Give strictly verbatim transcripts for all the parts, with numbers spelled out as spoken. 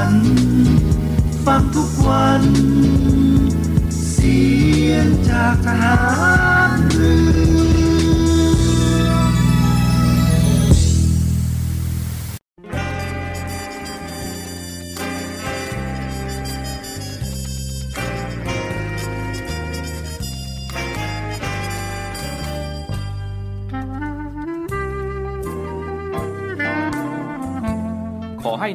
ฝันฟังทุกวันเสียงจากทหารเรือให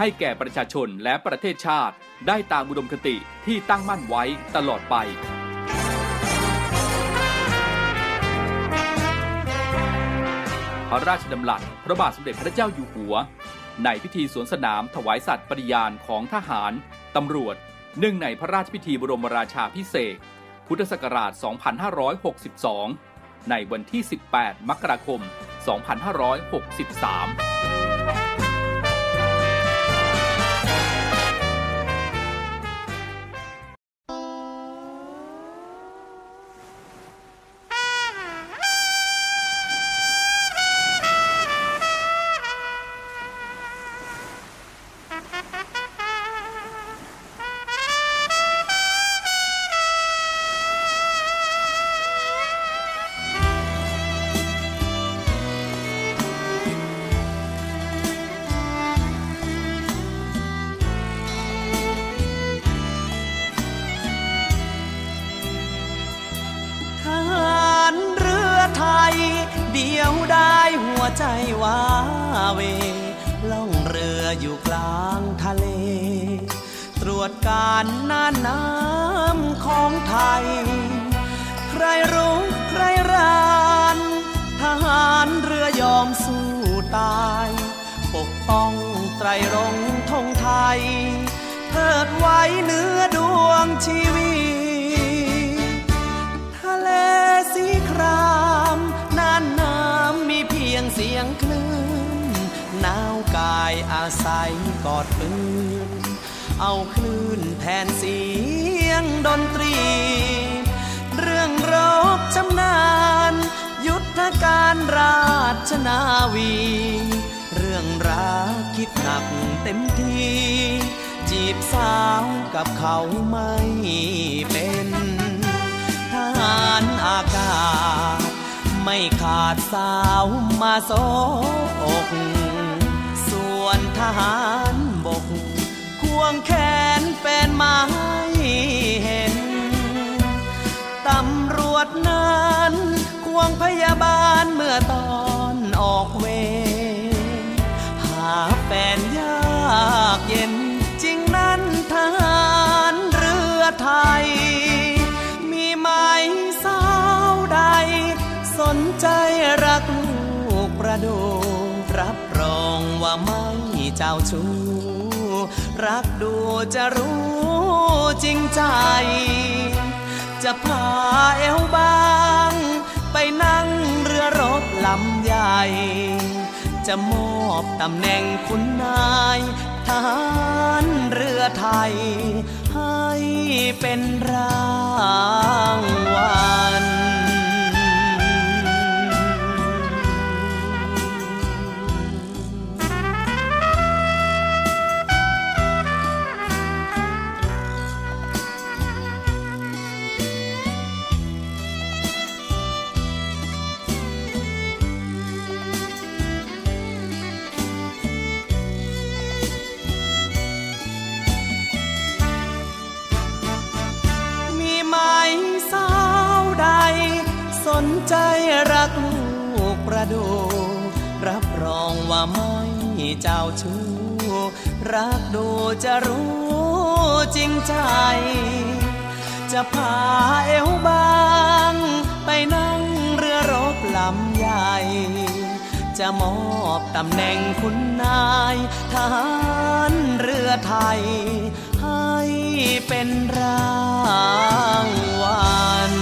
ให้แก่ประชาชนและประเทศชาติได้ตามอุดมคติที่ตั้งมั่นไว้ตลอดไปพระราชดำรัสพระบาทสมเด็จพระเจ้าอยู่หัวในพิธีสวนสนามถวายสัตย์ปฏิญาณของทหารตำรวจเนื่องในพระราชพิธีบรมราชาภิเษกพุทธศักราชสองพันห้าร้อยหกสิบสองในวันที่สิบแปดมกราคมสองพันห้าร้อยหกสิบสามใจว้าเวล่องเรืออยู่กลางทะเลตรวจการหน้าน้ำของไทยใครรู้ใครรานทหารเรือยอมสู้ตายปกป้องไตรรงค์ธงไทยเทิดไว้เนื้อดวงชีวิตทะเลสีครามนั่นน้ำมีเสียงคลื่นหนาวกายอาศัยกอดปืนเอาคลื่นแทนเสียงดนตรีเรื่องรบชำนาญยุทธการราชนาวีเรื่องรักคิดหนักเต็มทีจีบสาวกับเขาไม่เป็นทหารอากาศไม่ขาดสาวมาโซอกส่วนทหารบกควงแขนแฟนมาให้เห็นตำรวจนั้นควงพยาบาลเมื่อตอนออกเวรหาแฟนยากเย็นจริงนั้นทหารเรือไทยมีไหมสาวใดสนใจรักลูกประดูรับรองว่าไม่เจ้าชู้รักดูจะรู้จริงใจจะพาเอวบางไปนั่งเรือรบลำใหญ่จะมอบตำแหน่งคุณนายทหารเรือไทยให้เป็นรางวัลใจรักลูกประดูรับรองว่าไม่เจ้าชู้รักดูจะรู้จริงใจจะพาเอวบางไปนั่งเรือรบลำใหญ่จะมอบตำแหน่งคุณนายทหารเรือไทยให้ เป็นรางวัล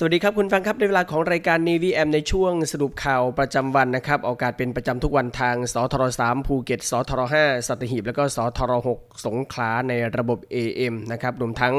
สวัสดีครับคุณฟังครับในเวลาของรายการ Navy แอมในช่วงสรุปข่าวประจำวันนะครับออกอากาศเป็นประจำทุกวันทางสทรสามภูเก็ตสทรห้าสัตหีบแล้วก็สทรหกสงขลาในระบบ เอ เอ็ม นะครับรวมทั้ง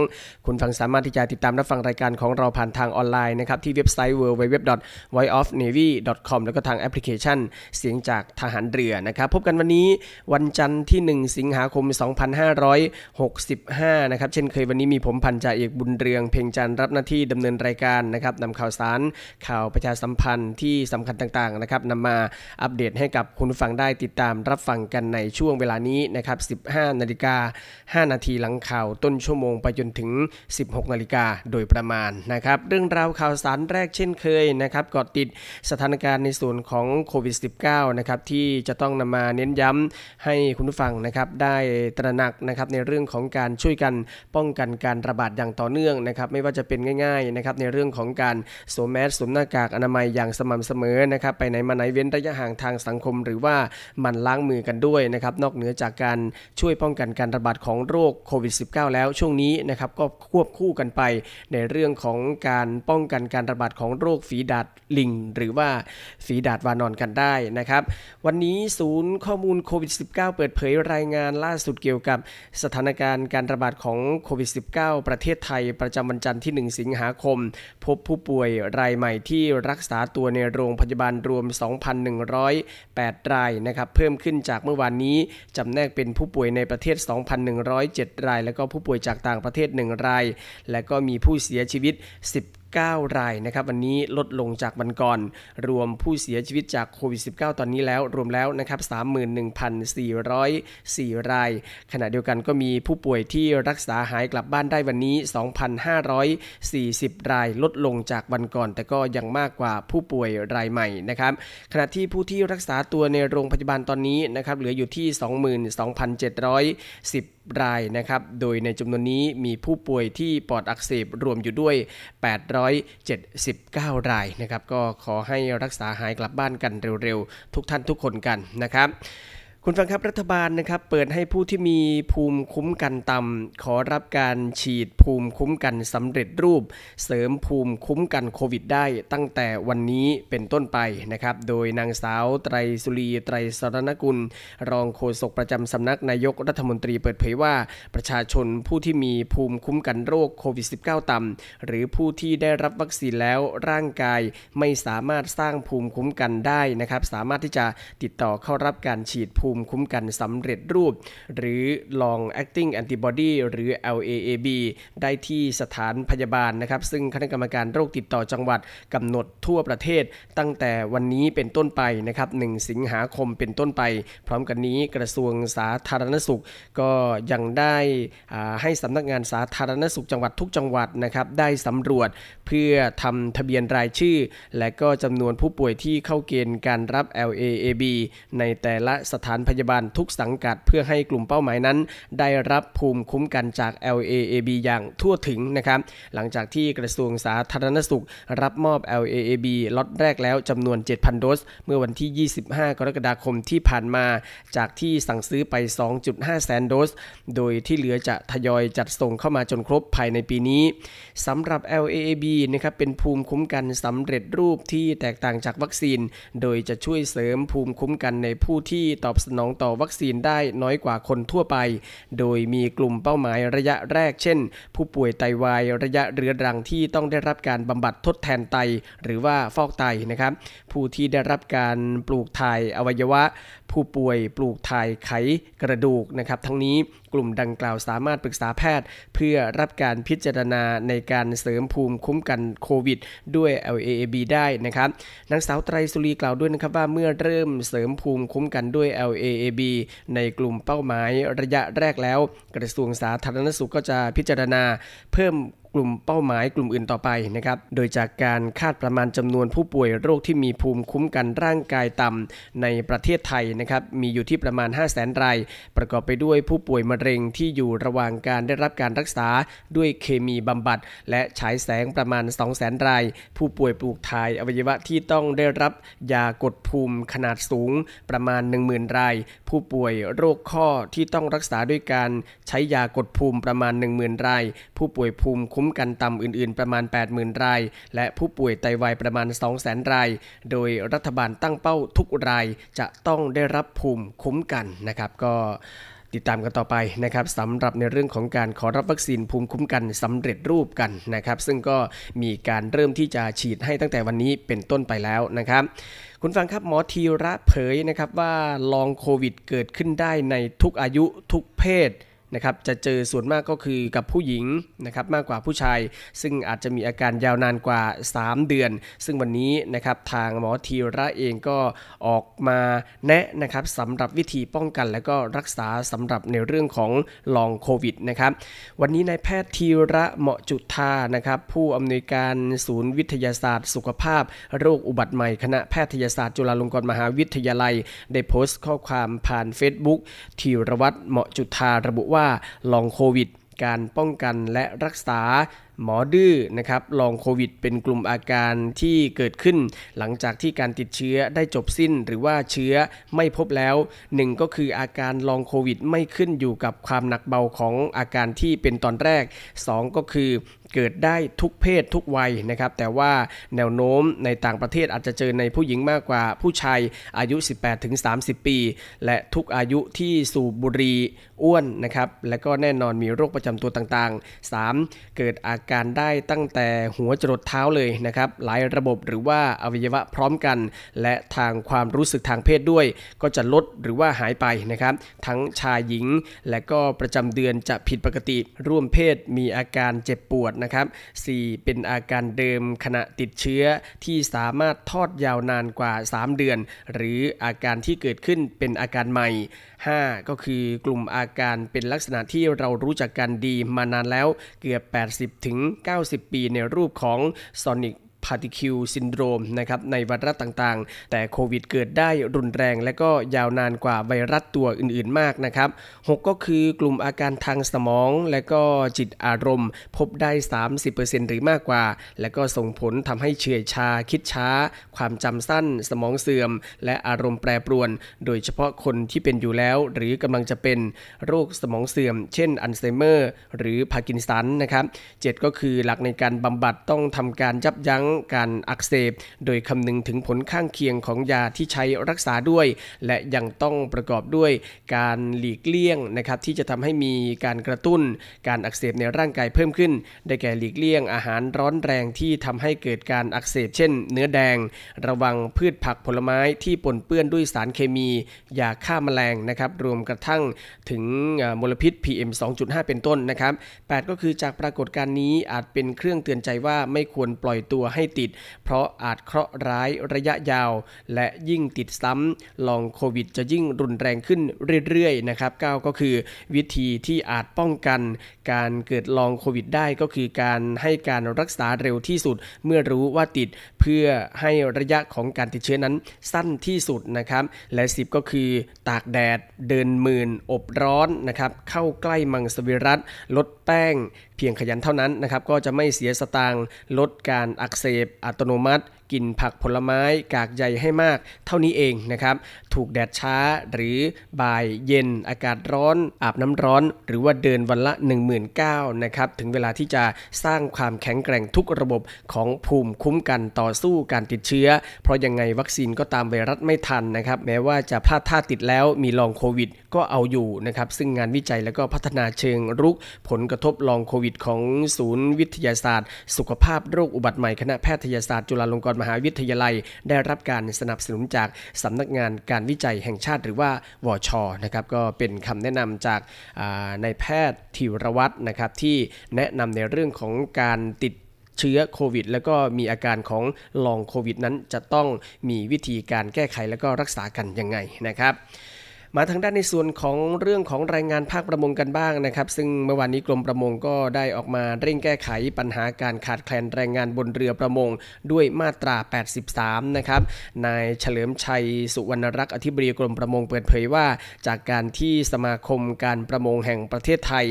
คุณฟังสามารถที่จะติดตามรับฟังรายการของเราผ่านทางออนไลน์นะครับที่เว็บไซต์ ดับเบิลยู ดับเบิลยู ดับเบิลยู ดอท voice of navy ดอท คอม แล้วก็ทางแอปพลิเคชันเสียงจากทหารเรือนะครับพบกันวันนี้วันจันทร์ที่หนึ่งสิงหาคมสองพันห้าร้อยหกสิบห้านะครับเช่นเคยวันนี้มีผมพันจ่าเอกบุญเรืองเพ็งจันทร์รับหน้าที่ดำเนินรายการนะครับนำข่าวสารข่าวประชาสัมพันธ์ที่สำคัญต่างๆนะครับนำมาอัปเดตให้กับคุณผู้ฟังได้ติดตามรับฟังกันในช่วงเวลานี้นะครับ สิบห้านาฬิกาห้านาที นาทีหลังข่าวต้นชั่วโมงไปจนถึง สิบหกนาฬิกา นโดยประมาณนะครับเรื่องราวข่าวสารแรกเช่นเคยนะครับเกาะติดสถานการณ์ในส่วนของโควิด สิบเก้า นะครับที่จะต้องนำมาเน้นย้ำให้คุณผู้ฟังนะครับได้ตระหนักนะครับในเรื่องของการช่วยกันป้องกันการระบาดอย่างต่อเนื่องนะครับไม่ว่าจะเป็นง่ายๆนะครับในเรื่องของการสวมแมสสวมหน้ากากอนามัยอย่างสม่ำเสมอนะครับไปไหนมาไหนเว้นระยะห่างทางสังคมหรือว่าหมั่นล้างมือกันด้วยนะครับนอกเหนือจากการช่วยป้องกันการระบาดของโรคโควิด สิบเก้า แล้วช่วงนี้นะครับก็ควบคู่กันไปในเรื่องของการป้องกันการระบาดของโรคฝีดาษลิงหรือว่าฝีดาษวานอนกันได้นะครับวันนี้ศูนย์ข้อมูลโควิด สิบเก้า เปิดเผยรายงานล่าสุดเกี่ยวกับสถานการณ์การระบาดของโควิด สิบเก้า ประเทศไทยประจำวันจันทร์ที่หนึ่งสิงหาคมพบผู้ป่วยรายใหม่ที่รักษาตัวในโรงพยาบาลรวม สองพันหนึ่งร้อยแปด รายนะครับเพิ่มขึ้นจากเมื่อวานนี้จำแนกเป็นผู้ป่วยในประเทศ สองพันหนึ่งร้อยเจ็ด รายแล้วก็ผู้ป่วยจากต่างประเทศหนึ่งรายและก็มีผู้เสียชีวิตสิบเก้า รายนะครับวันนี้ลดลงจากวันก่อนรวมผู้เสียชีวิตจากโควิด สิบเก้า ตอนนี้แล้วรวมแล้วนะครับ สามหมื่นหนึ่งพันสี่ร้อยสี่ รายขณะเดียวกันก็มีผู้ป่วยที่รักษาหายกลับบ้านได้วันนี้ สองพันห้าร้อยสี่สิบ รายลดลงจากวันก่อนแต่ก็ยังมากกว่าผู้ป่วยรายใหม่นะครับขณะที่ผู้ที่รักษาตัวในโรงพยาบาลตอนนี้นะครับเหลืออยู่ที่ สองหมื่นสองพันเจ็ดร้อยสิบรายนะครับโดยในจำนวนนี้มีผู้ป่วยที่ปอดอักเสบรวมอยู่ด้วยแปดร้อยเจ็ดสิบเก้ารายนะครับก็ขอให้รักษาหายกลับบ้านกันเร็วๆทุกท่านทุกคนกันนะครับคุณฟังครับรัฐบาลนะครับเปิดให้ผู้ที่มีภูมิคุ้มกันต่ำขอรับการฉีดภูมิคุ้มกันสำเร็จรูปเสริมภูมิคุ้มกันโควิดได้ตั้งแต่วันนี้เป็นต้นไปนะครับโดยนางสาวไตรสุรีไตรสรณกุลรองโฆษกประจำสำนักนายกรัฐมนตรีเปิดเผยว่าประชาชนผู้ที่มีภูมิคุ้มกันโรคโควิด สิบเก้า ต่ำหรือผู้ที่ได้รับวัคซีนแล้วร่างกายไม่สามารถสร้างภูมิคุ้มกันได้นะครับสามารถที่จะติดต่อเข้ารับการฉีดภูมิภูมิคุ้มกันสำเร็จรูปหรือ long acting antibody หรือ แอล เอ เอ บี ได้ที่สถานพยาบาลนะครับซึ่งคณะกรรมการโรคติดต่อจังหวัดกำหนดทั่วประเทศตั้งแต่วันนี้เป็นต้นไปนะครับหนึ่งสิงหาคมเป็นต้นไปพร้อมกันนี้กระทรวงสาธารณสุขก็ยังได้ให้สำนักงานสาธารณสุขจังหวัดทุกจังหวัดนะครับได้สำรวจเพื่อทำทะเบียนรายชื่อและก็จำนวนผู้ป่วยที่เข้าเกณฑ์การรับ แอล เอ เอ บี ในแต่ละสถานพยาบาลทุกสังกัดเพื่อให้กลุ่มเป้าหมายนั้นได้รับภูมิคุ้มกันจาก แอล เอ เอ บี อย่างทั่วถึงนะครับหลังจากที่กระทรวงสาธารณสุขรับมอบ แอล เอ เอ บี ล็อตแรกแล้วจำนวน เจ็ดพัน โดสเมื่อวันที่ยี่สิบห้ากรกฎาคมที่ผ่านมาจากที่สั่งซื้อไป สองจุดห้าแสนโดสโดยที่เหลือจะทยอยจัดส่งเข้ามาจนครบภายในปีนี้สำหรับ แอล เอ เอ บี นะครับเป็นภูมิคุ้มกันสำเร็จรูปที่แตกต่างจากวัคซีนโดยจะช่วยเสริมภูมิคุ้มกันในผู้ที่ตอบสนองต่อวัคซีนได้น้อยกว่าคนทั่วไปโดยมีกลุ่มเป้าหมายระยะแรกเช่นผู้ป่วยไตวายระยะเรื้อรังที่ต้องได้รับการบำบัดทดแทนไตหรือว่าฟอกไตนะครับผู้ที่ได้รับการปลูกถ่ายอวัยวะผู้ป่วยปลูกถ่ายไขกระดูกนะครับทั้งนี้กลุ่มดังกล่าวสามารถปรึกษาแพทย์เพื่อรับการพิจารณาในการเสริมภูมิคุ้มกันโควิดด้วย แอล เอ เอ บี ได้นะครับนางสาวไตรสุรีกล่าวด้วยนะครับว่าเมื่อเริ่มเสริมภูมิคุ้มกันด้วย แอล เอ เอ บี ในกลุ่มเป้าหมายระยะแรกแล้วกระทรวงสาธารณสุขก็จะพิจารณาเพิ่ม กลุ่มเป้าหมายกลุ่มอื่นต่อไปนะครับโดยจากการคาดประมาณจำนวนผู้ป่วยโรคที่มีภูมิคุ้มกันร่างกายต่ำในประเทศไทยนะครับมีอยู่ที่ประมาณ ห้าแสน รายประกอบไปด้วยผู้ป่วยมะเร็งที่อยู่ระหว่างการได้รับการรักษาด้วยเคมีบำบัดและฉายแสงประมาณ สองแสน รายผู้ป่วยปลูกถ่ายอวัยวะที่ต้องได้รับยากดภูมิขนาดสูงประมาณ หนึ่งหมื่น รายผู้ป่วยโรคข้อที่ต้องรักษาด้วยการใช้ยากดภูมิประมาณ หนึ่งหมื่น รายผู้ป่วยภูมิคุ้มกันต่ำอื่นๆประมาณ แปดหมื่น รายและผู้ป่วยไตวายประมาณ สองแสน รายโดยรัฐบาลตั้งเป้าทุกรายจะต้องได้รับภูมิคุ้มกันนะครับก็ติดตามกันต่อไปนะครับสำหรับในเรื่องของการขอรับวัคซีนภูมิคุ้มกันสำเร็จรูปกันนะครับซึ่งก็มีการเริ่มที่จะฉีดให้ตั้งแต่วันนี้เป็นต้นไปแล้วนะครับคุณฟังครับหมอธีระเผยนะครับว่าลองโควิดเกิดขึ้นได้ในทุกอายุทุกเพศนะครับจะเจอส่วนมากก็คือกับผู้หญิงนะครับมากกว่าผู้ชายซึ่งอาจจะมีอาการยาวนานกว่าสามเดือนซึ่งวันนี้นะครับทางหมอธีระเองก็ออกมาแนะนะครับสำหรับวิธีป้องกันและก็รักษาสำหรับในเรื่องของลองโควิดนะครับวันนี้นายแพทย์ธีระเหมาะจุฑานะครับผู้อำนวยการศูนย์วิทยาศาสตร์สุขภาพโรคอุบัติใหม่คณะแพทยศาสตร์จุฬาลงกรณ์มหาวิทยาลัยได้โพสต์ข้อความผ่าน Facebook ธีรวัฒน์เหมาะจุฑาระบุว่าลองโควิดการป้องกันและรักษาหมอดื้อนะครับลองโควิดเป็นกลุ่มอาการที่เกิดขึ้นหลังจากที่การติดเชื้อได้จบสิ้นหรือว่าเชื้อไม่พบแล้วหนึ่งก็คืออาการลองโควิดไม่ขึ้นอยู่กับความหนักเบาของอาการที่เป็นตอนแรกสองก็คือเกิดได้ทุกเพศทุกวัยนะครับแต่ว่าแนวโน้มในต่างประเทศอาจจะเจอในผู้หญิงมากกว่าผู้ชายอายุ สิบแปดถึงสามสิบ ปีและทุกอายุที่สูบบุหรี่อ้วนนะครับและก็แน่นอนมีโรคประจำตัวต่างๆ สาม เกิดอาการได้ตั้งแต่หัวจรดเท้าเลยนะครับหลายระบบหรือว่าอวัยวะพร้อมกันและทางความรู้สึกทางเพศด้วยก็จะลดหรือว่าหายไปนะครับทั้งชายหญิงและก็ประจำเดือนจะผิดปกติร่วมเพศมีอาการเจ็บปวดนะครับ สี่ เป็นอาการเดิมขณะติดเชื้อที่สามารถทอดยาวนานกว่าสามเดือนหรืออาการที่เกิดขึ้นเป็นอาการใหม่ ห้า ก็คือกลุ่มอาการเป็นลักษณะที่เรารู้จักกันดีมานานแล้วเกือบ แปดสิบถึงเก้าสิบ ปีในรูปของ Sonic Particle Syndrome นะครับในไวรัสต่างๆแต่โควิดเกิดได้รุนแรงและก็ยาวนานกว่าไวรัสตัวอื่นๆมากนะครับหกก็คือกลุ่มอาการทางสมองและก็จิตอารมณ์พบได้ สามสิบเปอร์เซ็นต์ หรือมากกว่าและก็ส่งผลทำให้เฉื่อยชาคิดช้าความจำสั้นสมองเสื่อมและอารมณ์แปรปรวนโดยเฉพาะคนที่เป็นอยู่แล้วหรือกำลังจะเป็นโรคสมองเสื่อมเช่นอัลไซเมอร์หรือพาร์กินสันนะครับเจ็ดก็คือหลักในการบำบัดต้องทำการยับยั้งการอักเสบโดยคำนึงถึงผลข้างเคียงของยาที่ใช้รักษาด้วยและยังต้องประกอบด้วยการหลีกเลี่ยงนะครับที่จะทำให้มีการกระตุ้นการอักเสบในร่างกายเพิ่มขึ้นได้แก่หลีกเลี่ยงอาหารร้อนแรงที่ทำให้เกิดการอักเสบเช่นเนื้อแดงระวังพืชผักผลไม้ที่ปนเปื้อนด้วยสารเคมียาฆ่าแมลงนะครับรวมกระทั่งถึงมลพิษ พี เอ็ม สองจุดห้า เป็นต้นนะครับแปดก็คือจากปรากฏการณ์นี้อาจเป็นเครื่องเตือนใจว่าไม่ควรปล่อยตัวให้ติดเพราะอาจเคราะห์ร้ายระยะยาวและยิ่งติดซ้ำลองโควิดจะยิ่งรุนแรงขึ้นเรื่อยๆนะครับเก้าก็คือวิธีที่อาจป้องกันการเกิดลองโควิดได้ก็คือการให้การรักษาเร็วที่สุดเมื่อรู้ว่าติดเพื่อให้ระยะของการติดเชื้อนั้นสั้นที่สุดนะครับและสิบก็คือตากแดดเดินหมื่นอบร้อนนะครับเข้าใกล้มังสวิรัติลดแป้งเพียงขยันเท่านั้นนะครับก็จะไม่เสียสตางค์ลดการอักเสบอัตโนมัติกินผักผลไม้กากใยให้มากเท่านี้เองนะครับถูกแดดช้าหรือบ่ายเย็นอากาศร้อนอาบน้ำร้อนหรือว่าเดินวันละ หนึ่งหมื่นเก้าพัน นะครับถึงเวลาที่จะสร้างความแข็งแกร่งทุกระบบของภูมิคุ้มกันต่อสู้การติดเชื้อเพราะยังไงวัคซีนก็ตามไวรัสไม่ทันนะครับแม้ว่าจะพลาดท่าติดแล้วมีลองโควิดก็เอาอยู่นะครับซึ่งงานวิจัยและก็พัฒนาเชิงรุกผลกระทบลองโควิดของศูนย์วิทยาศาสตร์สุขภาพโรคอุบัติใหม่คณะแพทยศาสตร์จุฬาลงกรณ์มหาวิทยาลัยได้รับการสนับสนุนจากสำนักงานการวิจัยแห่งชาติหรือว่าวช.นะครับก็เป็นคำแนะนำจากนายแพทย์ธีรวัฒน์นะครับที่แนะนำในเรื่องของการติดเชื้อโควิดแล้วก็มีอาการของลองโควิดนั้นจะต้องมีวิธีการแก้ไขแล้วก็รักษากันยังไงนะครับ มาทางด้านในส่วนของเรื่องของแรงงานภาคประมงกันบ้างนะครับซึ่งเมื่อวานนี้กรมประมงก็ได้ออกมาเร่งแก้ไขปัญหาการขาดแคลนแรงงานบนเรือประมงด้วยมาตราแปดสิบสามนะครับนายเฉลิมชัยสุวรรณรักษ์อธิบดีกรมประมงเปิดเผยว่าจากการที่สมาคมการประมงแห่งประเทศไทย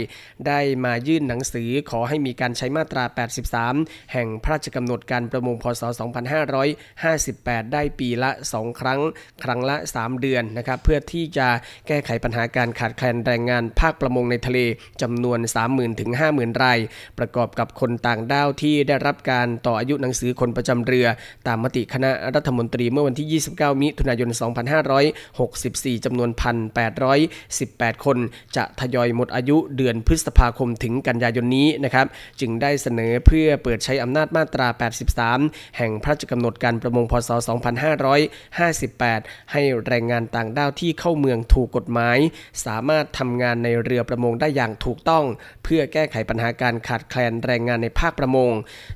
ได้มายื่นหนังสือขอให้มีการใช้มาตราแปดสิบสามแห่งพระราชกำหนดการประมงพ.ศ.สองพันห้าร้อยห้าสิบแปดได้ปีละสองครั้งครั้งละสามเดือนนะครับเพื่อที่จะแก้ไขปัญหาการขาดแคลนแรงงานภาคประมงในทะเลจำนวน สามหมื่น ถึง ห้าหมื่น รายประกอบกับคนต่างด้าวที่ได้รับการต่ออายุหนังสือคนประจำเรือตามมติคณะรัฐมนตรีเมื่อวันที่ยี่สิบเก้ามิถุนายนสองพันห้าร้อยหกสิบสี่จำนวน หนึ่งพันแปดร้อยสิบแปด คนจะทยอยหมดอายุเดือนพฤษภาคมถึงกันยายนนี้นะครับจึงได้เสนอเพื่อเปิดใช้อำนาจมาตราแปดสิบสามแห่งพระราชกำหนดการประมงพ.ศ.สองพันห้าร้อยห้าสิบแปดให้แรงงานต่างด้าวที่เข้าเมืองถูกกฎหมายสามารถทำงานในเรือประมงได้อย่างถูกต้องเพื่อแก้ไขปัญหาการขาดแคลนแรงงานในภาคประมง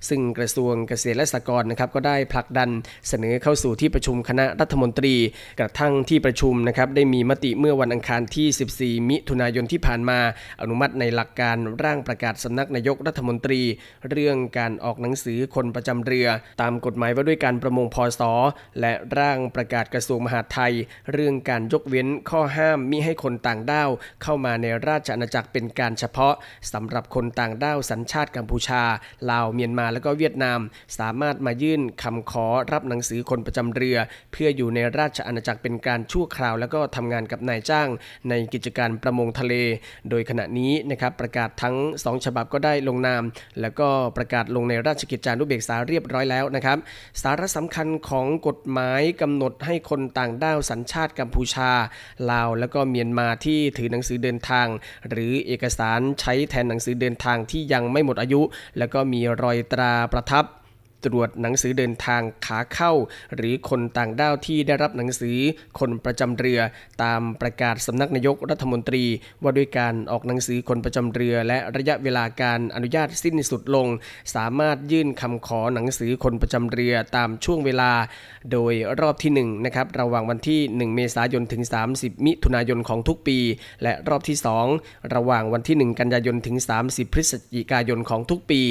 ซึ่งกระทรวงเกษตรและสหกรณ์นะครับก็ได้ผลักดันเสนอเข้าสู่ที่ประชุมคณะรัฐมนตรีกระทั่งที่ประชุมนะครับได้มีมติเมื่อวันอังคารที่สิบสี่มิถุนายนที่ผ่านมาอนุมัติในหลักการร่างประกาศสำนักนายกรัฐมนตรีเรื่องการออกหนังสือคนประจำเรือตามกฎหมายว่าด้วยการประมงพ.ศ.และร่างประกาศกระทรวงมหาดไทยเรื่องการยกเว้นข้อห้ามมิให้คนต่างด้าวเข้ามาในราชอาณาจักรเป็นการเฉพาะสำหรับคนต่างด้าวสัญชาติกัมพูชาลาวเมียนมาและก็เวียดนามสามารถมายื่นคำขอรับหนังสือคนประจำเรือเพื่ออยู่ในราชอาณาจักรเป็นการชั่วคราวแล้วก็ทำงานกับนายจ้างในกิจการประมงทะเลโดยขณะนี้นะครับประกาศทั้งสองฉบับก็ได้ลงนามแล้วก็ประกาศลงในราชกิจจานุเบกษาเรียบร้อยแล้วนะครับสาระสำคัญของกฎหมายกำหนดให้คนต่างด้าวสัญชาติกัมพูชาลาวและก็เมียนมาที่ถือหนังสือเดินทางหรือเอกสารใช้แทนหนังสือเดินทางที่ยังไม่หมดอายุแล้วก็มีรอยตราประทับตรวจหนังสือเดินทางขาเข้าหรือคนต่างด้าวที่ได้รับหนังสือคนประจำเรือตามประกาศสำนักนายกรัฐมนตรีว่าด้วยการออกหนังสือคนประจำเรือและระยะเวลาการอนุญาตสิ้นสุดลงสามารถยื่นคำขอหนังสือคนประจำเรือตามช่วงเวลาโดยรอบที่หนึ่งนะครับระหว่างวันที่หนึ่งเมษายนถึงสามสิบมิถุนายนของทุกปีและรอบที่สองระหว่างวันที่หนึ่งกันยายนถึงสามสิบพฤศจิกายนของทุกปี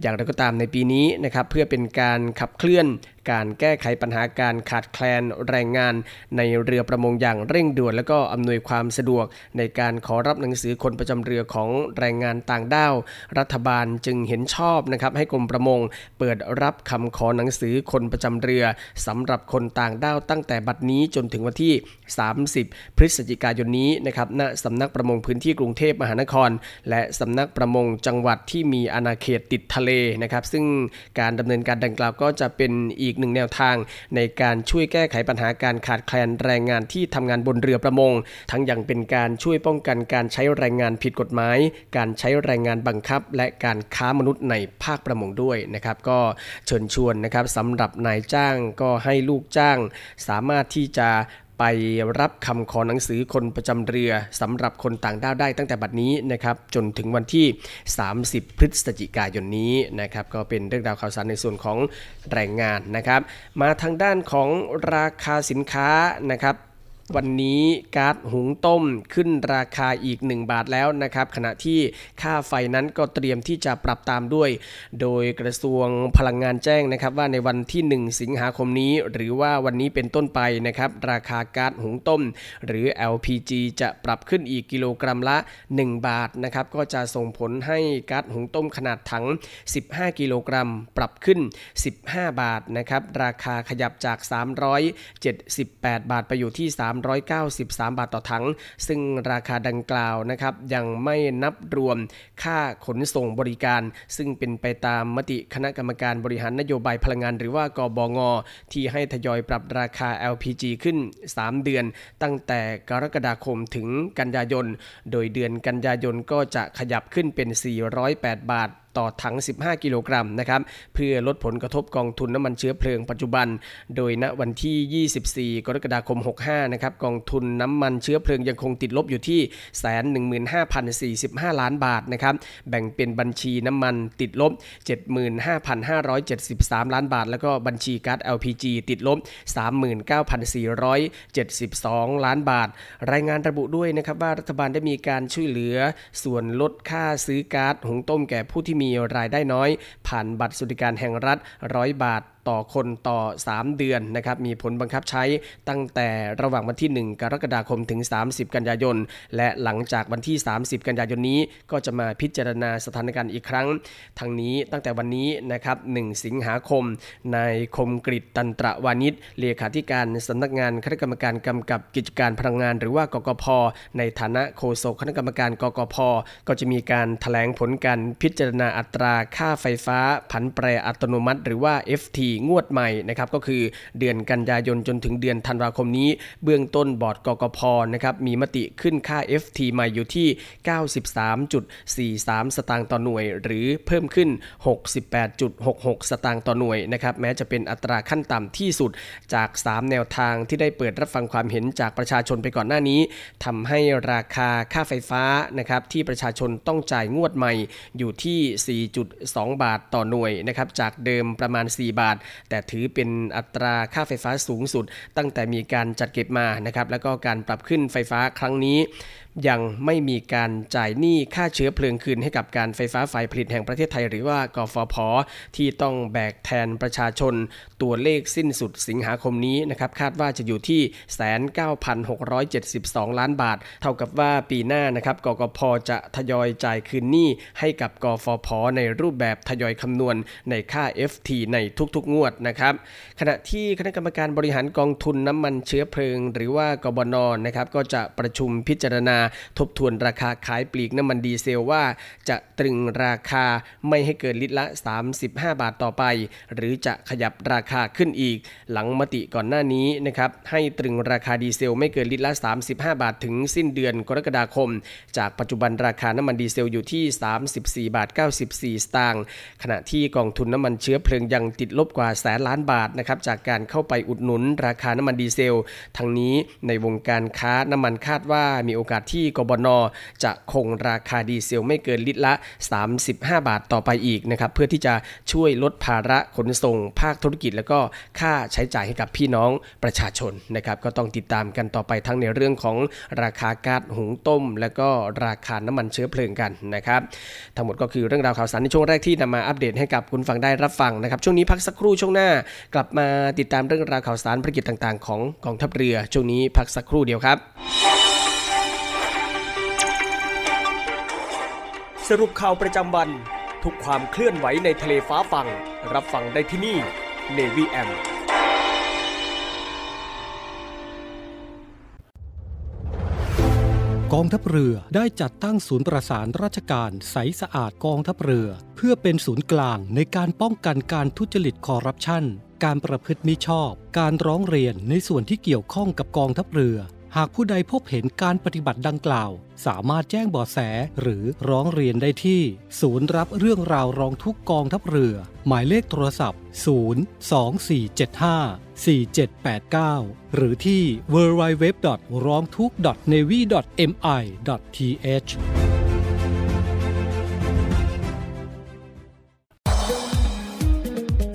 อย่างไรก็ตามในปีนี้นะครับเพื่อเป็นการขับเคลื่อนการแก้ไขปัญหาการขาดแคลนแรงงานในเรือประมงอย่างเร่งด่วนและก็อำนวยความสะดวกในการขอรับหนังสือคนประจำเรือของแรงงานต่างด้าวรัฐบาลจึงเห็นชอบนะครับให้กรมประมงเปิดรับคำขอหนังสือคนประจำเรือสำหรับคนต่างด้าวตั้งแต่บัดนี้จนถึงวันที่สามสิบพฤศจิกายนนี้นะครับณสำนักประมงพื้นที่กรุงเทพมหานครและสำนักประมงจังหวัดที่มีอาณาเขตติดทะเลนะครับซึ่งการดำเนินการดังกล่าวก็จะเป็นอีกอีกหนึ่งแนวทางในการช่วยแก้ไขปัญหาการขาดแคลนแรงงานที่ทำงานบนเรือประมงทั้งยังเป็นการช่วยป้องกันการใช้แรงงานผิดกฎหมายการใช้แรงงานบังคับและการค้ามนุษย์ในภาคประมงด้วยนะครับก็เชิญชวนนะครับสำหรับนายจ้างก็ให้ลูกจ้างสามารถที่จะไปรับคำขอหนังสือคนประจำเรือสำหรับคนต่างด้าวได้ตั้งแต่บัดนี้นะครับจนถึงวันที่สามสิบพฤศจิกายนนี้นะครับก็เป็นเรื่องราวข่าวสารในส่วนของแรงงานนะครับมาทางด้านของราคาสินค้านะครับวันนี้ก๊าซหุงต้มขึ้นราคาอีกหนึ่งบาทแล้วนะครับขณะที่ค่าไฟนั้นก็เตรียมที่จะปรับตามด้วยโดยกระทรวงพลังงานแจ้งนะครับว่าในวันที่หนึ่งสิงหาคมนี้หรือว่าวันนี้เป็นต้นไปนะครับราคาก๊าซหุงต้มหรือ แอล พี จี จะปรับขึ้นอีกกิโลกรัมละหนึ่งบาทนะครับก็จะส่งผลให้ก๊าซหุงต้มขนาดถังสิบห้ากิโลกรัมปรับขึ้นสิบห้าบาทนะครับราคาขยับจากสามร้อยเจ็ดสิบแปดบาทไปอยู่ที่สามร้อยเก้าสิบสามบาทต่อถังซึ่งราคาดังกล่าวนะครับยังไม่นับรวมค่าขนส่งบริการซึ่งเป็นไปตามมติคณะกรรมการบริหารนโยบายพลังงานหรือว่ากบง.ที่ให้ทยอยปรับราคา แอล พี จี ขึ้นสามเดือนตั้งแต่กรกฎาคมถึงกันยายนโดยเดือนกันยายนก็จะขยับขึ้นเป็นสี่ร้อยแปดบาท ต่อถังสิบห้ากิโลกรัมนะครับเพื่อลดผลกระทบกองทุนน้ำมันเชื้อเพลิงปัจจุบันโดยณวันที่ยี่สิบสี่กรกฎาคมหกห้านะครับกองทุนน้ำมันเชื้อเพลิงยังคงติดลบอยู่ที่ หนึ่งแสนหนึ่งหมื่นห้าพันสี่สิบห้า ล้านบาทนะครับแบ่งเป็นบัญชีน้ำมันติดลบ เจ็ดหมื่นห้าพันห้าร้อยเจ็ดสิบสาม ล้านบาทแล้วก็บัญชีก๊าซ แอล พี จี ติดลบ สามหมื่นเก้าพันสี่ร้อยเจ็ดสิบสอง ล้านบาทรายงานระบุด้วยนะครับว่ารัฐบาลได้มีการช่วยเหลือส่วนลดค่าซื้อก๊าซหุงต้มแก่ผู้ที่มีรายได้น้อยผ่านบัตรสวัสดิการแห่งรัฐหนึ่งร้อยบาทต่อคนต่อสามเดือนนะครับมีผลบังคับใช้ตั้งแต่ระหว่างวันที่หนึ่งกรกฎาคมถึงสามสิบกันยายนและหลังจากวันที่สามสิบกันยายนนี้ก็จะมาพิจารณาสถานการณ์อีกครั้งทั้งนี้ตั้งแต่วันนี้นะครับหนึ่งสิงหาคมนายคมกฤษ ตันตระวานิชเลขาธิการสำนักงานคณะกรรมการกำกับกิจการพลังงานหรือว่ากกพ.ในฐานะโฆษกคณะกรรมการกกพ.ก็จะมีการแถลงผลการพิจารณาอัตราค่าไฟฟ้าผันแปรอัตโนมัติหรือว่า เอฟ ทีงวดใหม่นะครับก็คือเดือนกันยายนจนถึงเดือนธันวาคมนี้เบื้องต้นบอร์ดกกพ.นะครับมีมติขึ้นค่า เอฟ ที ใหม่อยู่ที่ เก้าสิบสามจุดสี่สาม สตางค์ต่อหน่วยหรือเพิ่มขึ้น หกสิบแปดจุดหกหก สตางค์ต่อหน่วยนะครับแม้จะเป็นอัตราขั้นต่ำที่สุดจากสามแนวทางที่ได้เปิดรับฟังความเห็นจากประชาชนไปก่อนหน้านี้ทำให้ราคาค่าไฟฟ้านะครับที่ประชาชนต้องจ่ายงวดใหม่อยู่ที่ สี่จุดสอง บาทต่อหน่วยนะครับจากเดิมประมาณสี่บาทแต่ถือเป็นอัตราค่าไฟฟ้าสูงสุดตั้งแต่มีการจัดเก็บมานะครับแล้วก็การปรับขึ้นไฟฟ้าครั้งนี้ยังไม่มีการจ่ายหนี้ค่าเชื้อเพลิงคืนให้กับการไฟฟ้าฝ่ายผลิตแห่งประเทศไทยหรือว่ากฟผ.ที่ต้องแบกแทนประชาชนตัวเลขสิ้นสุดสิงหาคมนี้นะครับคาดว่าจะอยู่ที่ หนึ่งแสนเก้าพันหกร้อยเจ็ดสิบสอง ล้านบาทเท่ากับว่าปีหน้านะครับกกพ.จะทยอยจ่ายคืนหนี้ให้กับกฟผ.ในรูปแบบทยอยคำนวณในค่า เอฟ ที ในทุกๆงวดนะครับขณะที่คณะกรรมการบริหารกองทุนน้ำมันเชื้อเพลิงหรือว่ากบน.นะครับก็จะประชุมพิจารณาทบทวนราคาขายปลีกน้ำมันดีเซลว่าจะตรึงราคาไม่ให้เกินลิตรละสามสิบห้าบาทต่อไปหรือจะขยับราคาขึ้นอีกหลังมติก่อนหน้านี้นะครับให้ตรึงราคาดีเซลไม่เกินลิตรละสามสิบห้าบาทถึงสิ้นเดือนกรกฎาคมจากปัจจุบันราคาน้ำมันดีเซลอยู่ที่สามสิบสี่บาทเก้าสิบสี่สตางค์ขณะที่กองทุนน้ำมันเชื้อเพลิงยังติดลบกว่าแสนล้านบาทนะครับจากการเข้าไปอุดหนุนราคาน้ำมันดีเซลทั้งนี้ในวงการค้าน้ำมันคาดว่ามีโอกาสที่กบน.จะคงราคาดีเซลไม่เกินลิตรละสามสิบห้าบาทต่อไปอีกนะครับเพื่อที่จะช่วยลดภาระขนส่งภาคธุรกิจแล้วก็ค่าใช้จ่ายให้กับพี่น้องประชาชนนะครับก็ต้องติดตามกันต่อไปทั้งในเรื่องของราคาก๊าซหุงต้มแล้วก็ราคาน้ำมันเชื้อเพลิงกันนะครับทั้งหมดก็คือเรื่องราวข่าวสารในช่วงแรกที่นำมาอัปเดตให้กับคุณฟังได้รับฟังนะครับช่วงนี้พักสักครู่ช่วงหน้ากลับมาติดตามเรื่องราวข่าวสารภารกิจต่างๆของกองทัพเรือช่วงนี้พักสักครู่เดียวครับสรุปข่าวประจำวันทุกความเคลื่อนไหวในทะเลฟ้าฝั่งรับฟังได้ที่นี่ Navy เอ็ม กองทัพเรือได้จัดตั้งศูนย์ประสานราชการใสสะอาดกองทัพเรือเพื่อเป็นศูนย์กลางในการป้องกันการทุจริตคอร์รัปชันการประพฤติมิชอบการร้องเรียนในส่วนที่เกี่ยวข้องกับกองทัพเรือหากผู้ใดพบเห็นการปฏิบัติดังกล่าวสามารถแจ้งเบาะแสหรือร้องเรียนได้ที่ศูนย์รับเรื่องราวร้องทุกข์กองทัพเรือหมายเลขโทรศัพท์ศูนย์ สอง สี่ เจ็ด ห้า สี่ เจ็ด แปด เก้าหรือที่ ดับเบิลยู ดับเบิลยู ดับเบิลยู ดอท ร้องทุกข์ ดอท เนวี่ ดอท เอ็ม ไอ ดอท ที เอช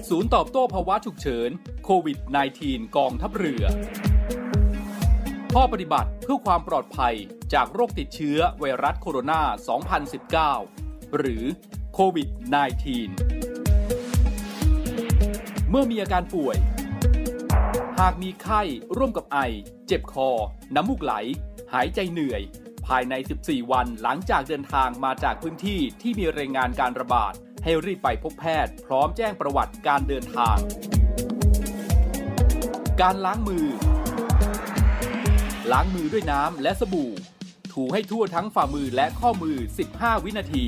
ศูนย์ตอบโต้ภาวะฉุกเฉินโควิด สิบเก้า กองทัพเรือข้อปฏิบัติเพื่อความปลอดภัยจากโรคติดเชื้อไวรัสโคโรนา สองพันสิบเก้า หรือโควิด สิบเก้า เมื่อมีอาการป่วยหากมีไข้ร่วมกับไอเจ็บคอน้ำมูกไหลหายใจเหนื่อยภายในสิบสี่วันหลังจากเดินทางมาจากพื้นที่ที่มีรายงานการระบาดให้รีบไปพบแพทย์พร้อมแจ้งประวัติการเดินทางการล้างมือล้างมือด้วยน้ำและสบู่ถูให้ทั่วทั้งฝ่ามือและข้อมือสิบห้าวินาที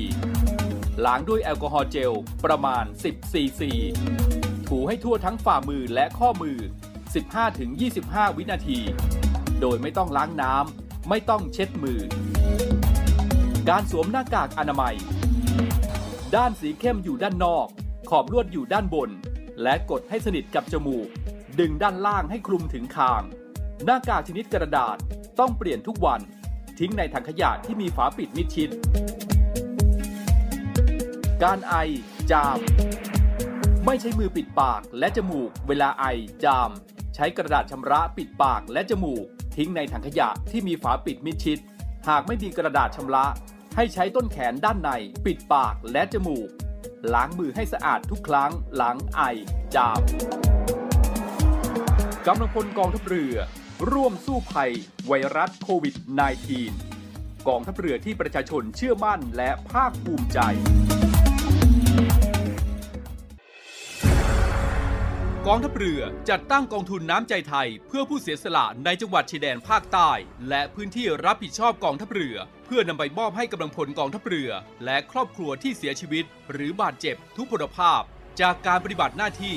ล้างด้วยแอลกอฮอล์เจลประมาณสิบซีซีถูให้ทั่วทั้งฝ่ามือและข้อมือ สิบห้าถึงยี่สิบห้า วินาทีโดยไม่ต้องล้างน้ำไม่ต้องเช็ดมือการสวมหน้ากากอนามัย ด้านสีเข้มอยู่ด้านนอกขอบลวดอยู่ด้านบนและกดให้สนิทกับจมูกดึงด้านล่างให้คลุมถึงคางหน้ากากชนิดกระดาษต้องเปลี่ยนทุกวันทิ้งในถังขยะที่มีฝาปิดมิดชิดการไอจามไม่ใช้มือปิดปากและจมูกเวลาไอจามใช้กระดาษชำระปิดปากและจมูกทิ้งในถังขยะที่มีฝาปิดมิดชิดหากไม่มีกระดาษชำระให้ใช้ต้นแขนด้านในปิดปากและจมูกล้างมือให้สะอาดทุกครั้งหลังไอจามกำลังพลกองทัพเรือร่วมสู้ภัยไวรัสโควิด สิบเก้า กองทัพเรือที่ประชาชนเชื่อมั่นและภาคภูมิใจกองทัพเรือจัดตั้งกองทุนน้ำใจไทยเพื่อผู้เสียสละในจังหวัดชายแดนภาคใต้และพื้นที่รับผิดชอบกองทัพเรือเพื่อนำไปมอบให้กำลังพลกองทัพเรือและครอบครัวที่เสียชีวิตหรือบาดเจ็บทุพพลภาพจากการปฏิบัติหน้าที่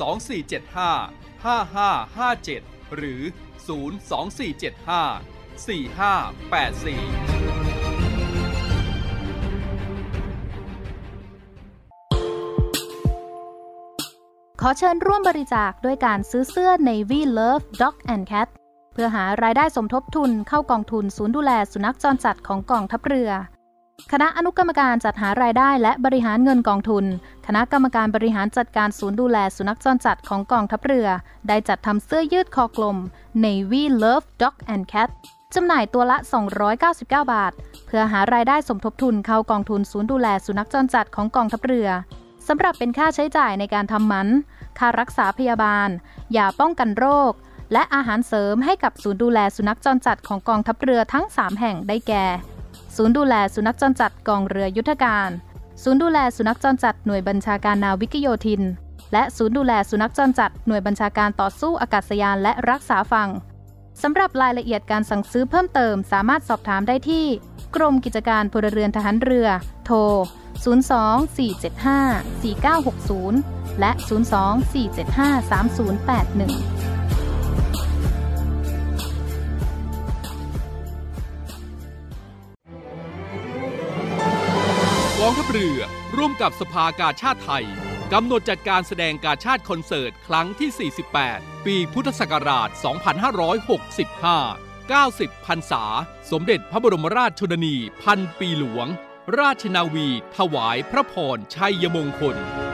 สอง สี่ เจ็ด ห้า ห้า ห้า ห้า เจ็ดหรือศูนย์ สอง สี่ เจ็ด ห้า สี่ ห้า แปด สี่ขอเชิญร่วมบริจาคด้วยการซื้อเสื้อ Navy Love Dog and Cat เพื่อหารายได้สมทบทุนเข้ากองทุนศูนย์ดูแลสุนัขจรจัดของกองทัพเรือคณะอนุกรรมการจัดหารายได้และบริหารเงินกองทุนคณะกรรมการบริหารจัดการศูนย์ดูแลสุนัขจรจัดของกองทัพเรือได้จัดทำเสื้อยืดคอกลม Navy Love Dog and Cat จำหน่ายตัวละสองร้อยเก้าสิบเก้าบาทเพื่อหารายได้สมทบทุนเข้ากองทุนศูนย์ดูแลสุนัขจรจัดของกองทัพเรือสำหรับเป็นค่าใช้จ่ายในการทำหมันค่ารักษาพยาบาลยาป้องกันโรคและอาหารเสริมให้กับศูนย์ดูแลสุนัขจรจัดของกองทัพเรือทั้งสามแห่งได้แก่ศูนย์ดูแลสุนัขจรจัดกองเรือยุทธการศูนย์ดูแลสุนัขจรจัดหน่วยบัญชาการนาวิกโยธินและศูนย์ดูแลสุนัขจรจัดหน่วยบัญชาการต่อสู้อากาศยานและรักษาฝั่งสำหรับรายละเอียดการสั่งซื้อเพิ่มเติมสามารถสอบถามได้ที่กรมกิจการพลเรือนทหารเรือโทรศูนย์ สอง สี่ เจ็ด ห้า สี่ เก้า หก ศูนย์ และ ศูนย์ สอง สี่ เจ็ด ห้า สาม ศูนย์ แปด หนึ่งกองทัพเรือร่วมกับสภากาชาติไทยกำหนดจัดการแสดงกาชาติคอนเสิร์ตครั้งที่สี่สิบแปดปีพุทธศักราชสองพันห้าร้อยหกสิบห้า เก้าสิบ พรรษาสมเด็จพระบรมราชชนนีพันปีหลวงราชนาวีถวายพระพรชัยมงคล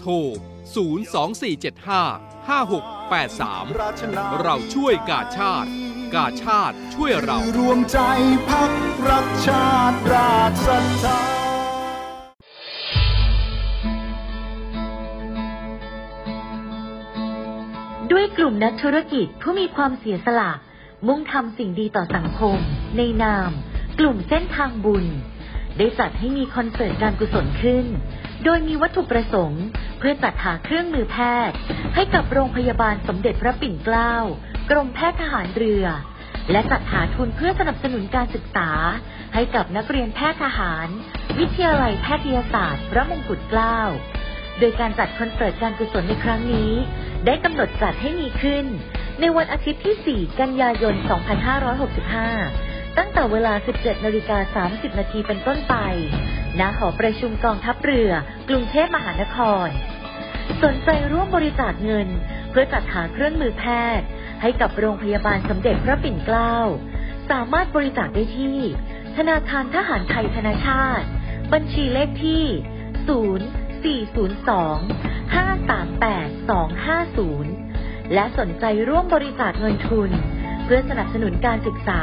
โทร ศูนย์ สอง สี่ เจ็ด ห้า ห้า หก แปด สาม เราช่วยกาชาติกาชาติช่วยเรารวมใจพักรักชาติราชศรัทธาด้วยกลุ่มนักธุรกิจผู้มีความเสียสละมุ่งทำสิ่งดีต่อสังคมในนามกลุ่มเส้นทางบุญได้จัดให้มีคอนเสิร์ตการกุศลขึ้นโดยมีวัตถุประสงค์เพื่อจัดหาเครื่องมือแพทย์ให้กับโรงพยาบาลสมเด็จพระปิ่นเกล้ากรมแพทย์ทหารเรือและจัดหาทุนเพื่อสนับสนุนการศึกษาให้กับนักเรียนแพทย์ทหารวิทยาลัยแพทยศาสตร์พระมงกุฎเกล้าโดยการจัดคอนเสิร์ตการกุศลในครั้งนี้ได้กำหนดจัดให้มีขึ้นในวันอาทิตย์ที่สี่กันยายนสองพันห้าร้อยหกสิบห้าตั้งแต่เวลา สิบเจ็ดนาฬิกาสามสิบนาทีเป็นต้นไปณหอประชุมกองทัพเรือกรุงเทพมหานครสนใจร่วมบริจาคเงินเพื่อจัดหาเครื่องมือแพทย์ให้กับโรงพยาบาลสมเด็จพระปิ่นเกล้าสามารถบริจาคได้ที่ธนาคารทหารไทยธนชาติบัญชีเลขที่ ศูนย์ สอง ห้า สาม แปด สอง ห้า ศูนย์ และสนใจร่วมบริจาคเงินทุนเพื่อสนับสนุนการศึกษา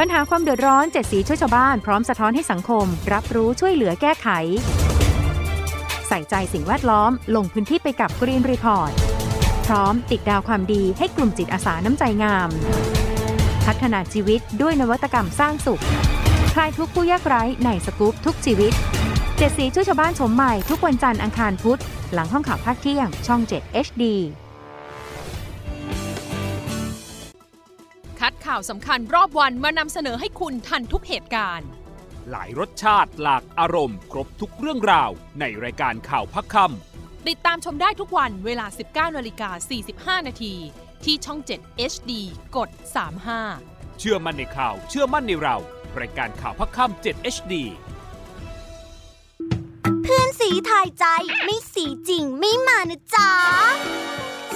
ปัญหาความเดือดร้อนเจ็ดสีช่วยชาวบ้านพร้อมสะท้อนให้สังคมรับรู้ช่วยเหลือแก้ไขใส่ใจสิ่งแวดล้อมลงพื้นที่ไปกับ Green Report พร้อมติดดาวความดีให้กลุ่มจิตอาสาน้ำใจงามพัฒนาชีวิตด้วยนวัตกรรมสร้างสุขคลายทุกผู้ยากไร้ในสกู๊ปทุกชีวิตเจ็ดสีช่วยชาวบ้านชมใหม่ทุกวันจันทร์อังคารพุธหลังห้องข่าวภาคเที่ยงช่องเจ็ด เอช ดีข่าวสำคัญรอบวันมานำเสนอให้คุณทันทุกเหตุการณ์หลายรสชาติหลากอารมณ์ครบทุกเรื่องราวในรายการข่าวพักค่ำติดตามชมได้ทุกวันเวลา สิบเก้านาฬิกาสี่สิบห้านาทีที่ช่องเจ็ด เอช ดี กดสามสิบห้าเชื่อมั่นในข่าวเชื่อมั่นในเรารายการข่าวพักค่ำเจ็ด เอช ดี เพื่อนสีทายใจไม่สีจริงไม่มานะจ๊ะ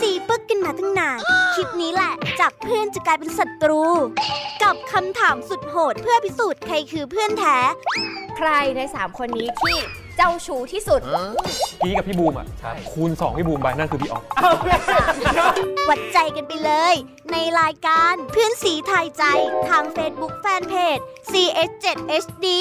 สีปึกกันมาตั้งนานคลิปนี้แหละจากเพื่อนจะกลายเป็นศัตรูกับคำถามสุดโหดเพื่อพิสูจน์ใครคือเพื่อนแท้ใครในสามคนนี้ที่เจ้าชู้ที่สุดพี่กับพี่บูมอ่ะคูณสองพี่บูมไปนั่นคือพี่ออฟวัดใจกันไปเลยในรายการเพื่อนสีไทยใจทาง Facebook Fanpage ซี เอส เจ็ด เอช ดี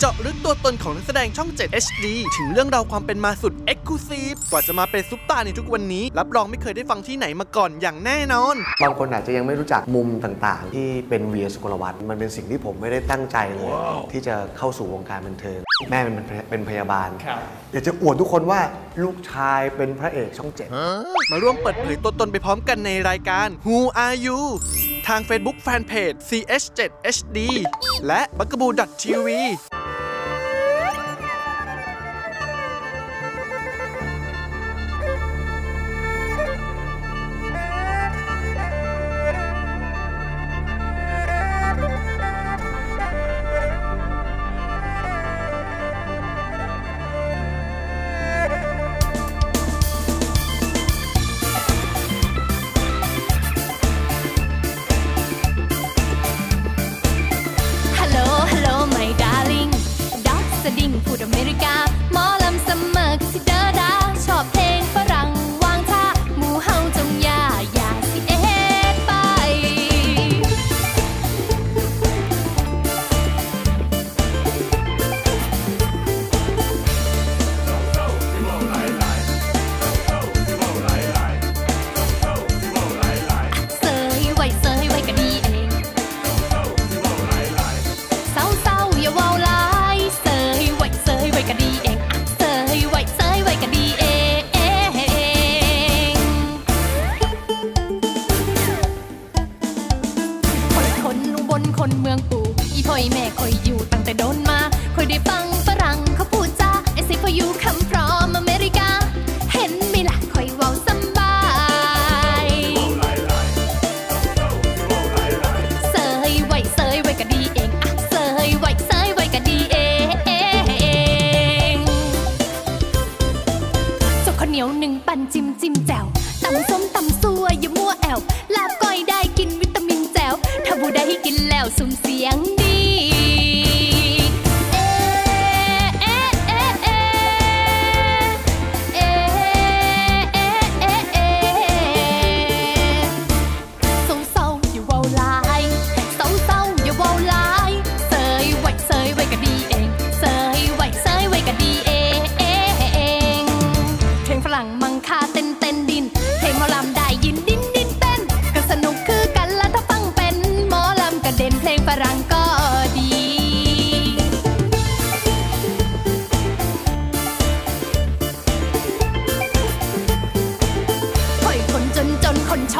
เจาะลึกตัวตนของนักแสดงช่อง เจ็ด เอช ดี ถึงเรื่องราวความเป็นมาสุด เอ็กซ์คลูซีฟ กว่าจะมาเป็นซุปตาร์ในทุกวันนี้รับรองไม่เคยได้ฟังที่ไหนมาก่อนอย่างแน่นอนบางคนอาจจะยังไม่รู้จักมุมต่างๆที่เป็นเวีย ศุกลวัฒน์มันเป็นสิ่งที่ผมไม่ได้ตั้งใจเลย wow. ที่จะเข้าสู่วงการบันเทิงแม่มันเป็นพยาบาลอยากจะอวดทุกคนว่าลูกชายเป็นพระเอกช่องเจ็ด มาร่วมเปิดเผยตัวตนไปพร้อมกันในรายการ Who Are You ทาง Facebook Fanpage ซี เอส เจ็ด เอช ดี และ บักกะบู ดอท ที วี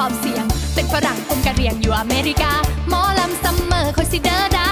ชอบเสียงเป็นฝรั่งคงกะเหรี่ยงอยู่อเมริกาหมอลำซัมเมอร์คอยสิเดอร์ดา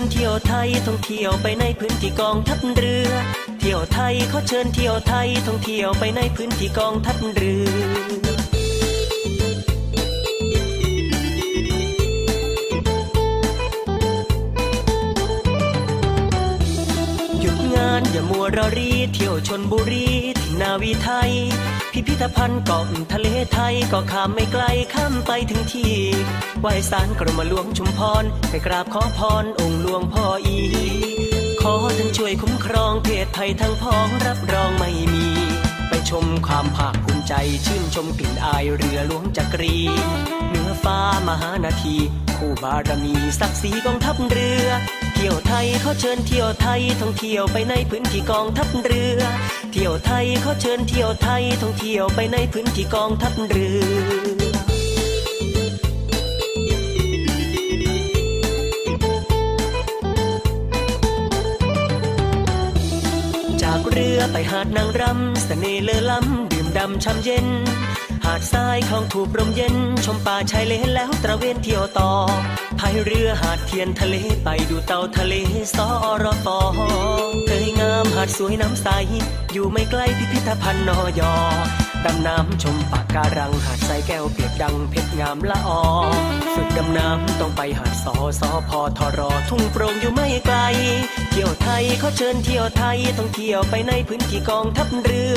ญเที่ยวไทยท่องเที่ยวไปในพื้นที่กองทัพเรือเที่ยวไทยขอเชิญเที่ยวไทยท่องเที่ยวไปในพื้นที่กองทัพเรืออย่ามัวรอรีเที่ยวชลบุรีที่นาวีไทยพิพิธภัณฑ์เกาะทะเลไทยก็ข้ามไม่ไกลข้ามไปถึงที่ไหว้ศาลกรมหลวงชุมพรไปกราบขอพรองค์หลวงพ่ออีขอท่านช่วยคุ้มครองเพศภัยทั้งพ้องรับรองไม่มีไปชมความภาคภูมิใจชื่นชมกลิ่นอายเรือหลวงจักรีเหนือฟ้ามหานาทีคู่บารมีศักดิ์ศรีกองทัพเรือเที่ยวไทยขอเชิญเที่ยวไทยท่องเที่ยวไปในพื้นที่กองทัพเรือเที่ยวไทยขอเชิญเที่ยวไทยท่องเที่ยวไปในพื้นที่กองทัพเรือจากเรือไปหาดนางรำเสน่ห์เลอล้ำดื่มด่ำช่ำเย็นหาดทรายคลองถูกลมเย็นชมป่าชายเลนแล้วตระเวนเที่ยวต่อพายเรือหาดเทียนทะเลไปดูเต่าทะเลสอรอตอเคยงามหาดสวยน้ำใสอยู่ไม่ไกลพิพิธภัณฑ์นอยอดำน้ำชมปะการังหาดทรายแก้วเปียกดังเพชรงามละออฝึกดำน้ำต้องไปหาดสอสอพอทอรอทุ่งโปร่งอยู่ไม่ไกลเที่ยวไทยขอเชิญเที่ยวไทยท่องเที่ยวไปในพื้นที่กองทัพเรือ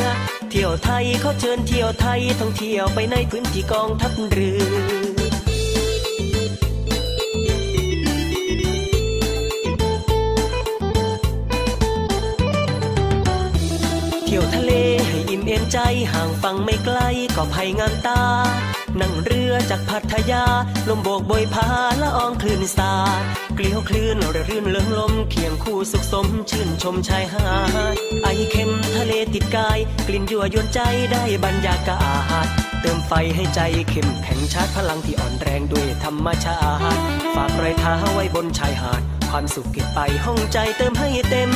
เที่ยวไทยขอเชิญเที่ยวไทยท่องเที่ยวไปในพื้นที่กองทัพเรือเที่ยวทะเลให้อิ่มเอ็นใจห่างฝั่งไม่ไกลก็ภัยงามตานั่งเรือจากพัทยาลมโบกโบยพาละอองคลื่นสาดเกลียวคลื่นระรื่นเลื่องลมเคียงคู่สุขสมชื่นชมชายหาดไอเค็มทะเลติดกายกลิ่นยั่วยวนใจได้บรรยากาศเติมไฟให้ใจเข้มแข็งชาร์จพลังที่อ่อนแรงด้วยธรรมชาติฝากรอยเท้าไว้บนชายหาดความสุขเก็บไปห้องใจเติมให้เต็ม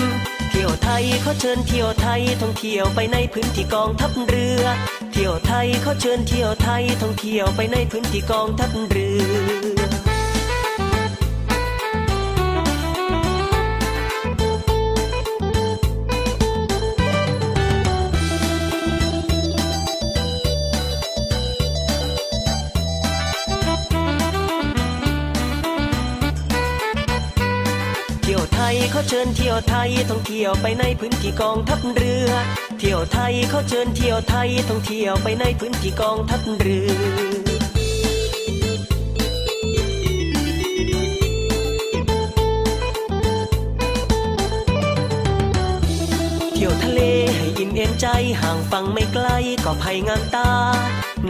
เที่ยวไทยขอเชิญเที่ยวไทยท่องเที่ยวไปในพื้นที่กองทัพเรือเที่ยวไทยขอเชิญเที่ยวไทยท่องเที่ยวไปในพื้นที่กองทัพเรือขอเชิญเที่ยวไทยท่องเที่ยวไปในพื้นที่กองทัพเรือเที่ยวไทยขอเชิญเที่ยวไทยท่องเที่ยวไปในพื้นที่กองทัพเรือเที่ยวทะเลให้อิ่มเอ็นใจห่างฝั่งไม่ไกลก็ภัยงามตา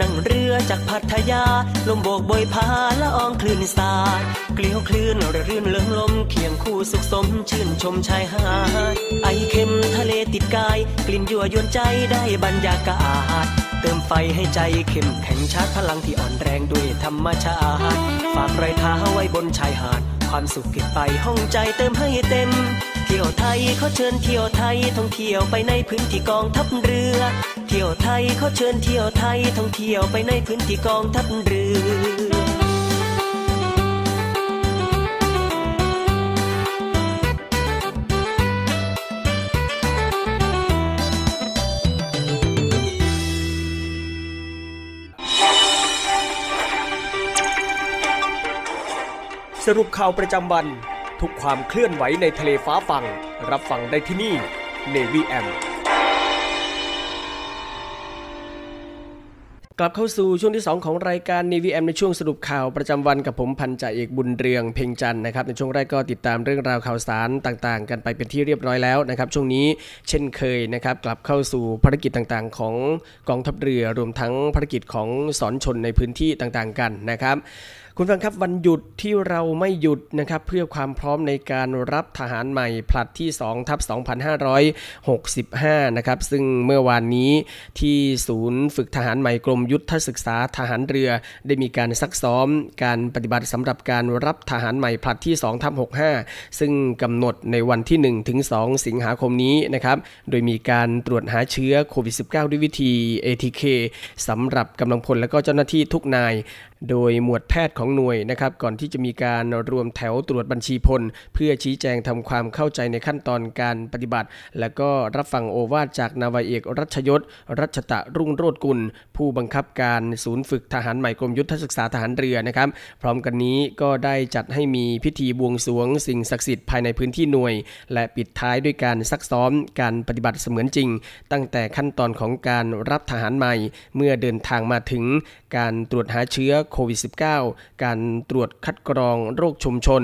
นั่งเรือจากพัทยาลมโบกโบยพาละอองคลื่นสาดเกลียวคลื่นระรื่นเลื่องลมเคียงคู่สุขสมชื่นชมชายหาดไอเค็มทะเลติดกายกลิ่นยั่วยวนใจได้บรรยากาศเติมไฟให้ใจเข้มแข็งชาร์จพลังที่อ่อนแรงด้วยธรรมชาติฝากรอยเท้าไว้บนชายหาดความสุขเก็บไปห้องใจเติมให้เต็มเที่ยวไทยขอเชิญเที่ยวไทยท่องเที่ยวไปในพื้นที่กองทัพเรือเที่ยวไทยขอเชิญเที่ยวไทยท่องเที่ยวไปในพื้นที่กองทัพเรือสรุปข่าวประจำวันทุกความเคลื่อนไหวในทะเลฟ้าฟังรับฟังได้ที่นี่ Navy เอ เอ็ม กลับเข้าสู่ช่วงที่สองของรายการ Navy เอ เอ็ม ในช่วงสรุปข่าวประจำวันกับผมพันจ่าเอกบุญเรืองเพ็งจันทร์นะครับในช่วงแรกก็ติดตามเรื่องราวข่าวสารต่างๆกันไปเป็นที่เรียบร้อยแล้วนะครับช่วงนี้เช่นเคยนะครับกลับเข้าสู่ภารกิจต่างๆของกองทัพเรือรวมทั้งภารกิจของสอนชนในพื้นที่ต่างๆกันนะครับคุณฟังครับวันหยุดที่เราไม่หยุดนะครับเพื่อความพร้อมในการรับทหารใหม่ผลัดที่ สองทับสองพันห้าร้อยหกสิบห้า นะครับซึ่งเมื่อวานนี้ที่ศูนย์ฝึกทหารใหม่กรมยุทธศึกษาทหารเรือได้มีการซักซ้อมการปฏิบัติสำหรับการรับทหารใหม่ผลัดที่ สองทับหกห้า ซึ่งกำหนดในวันที่ หนึ่งถึงสอง สิงหาคมนี้นะครับโดยมีการตรวจหาเชื้อโควิด สิบเก้า ด้วยวิธี เอ ที เค สำหรับกำลังพลและก็เจ้าหน้าที่ทุกนาย โดยหมวดแพทย์ของหน่วยนะครับก่อนที่จะมีการรวมแถวตรวจบัญชีพลเพื่อชี้แจงทำความเข้าใจในขั้นตอนการปฏิบัติและก็รับฟังโอวาทจากนาวาเอกรัชยศรัชตะรุ่งโรจน์กุลผู้บังคับการศูนย์ฝึกทหารใหม่กรมยุทธศึกษาทหารเรือนะครับพร้อมกันนี้ก็ได้จัดให้มีพิธีบวงสรวงสิ่งศักดิ์สิทธิ์ภายในพื้นที่หน่วยและปิดท้ายด้วยการซักซ้อมการปฏิบัติเสมือนจริงตั้งแต่ขั้นตอนของการรับทหารใหม่เมื่อเดินทางมาถึงการตรวจหาเชื้อโควิด สิบเก้า การตรวจคัดกรองโรคชุมชน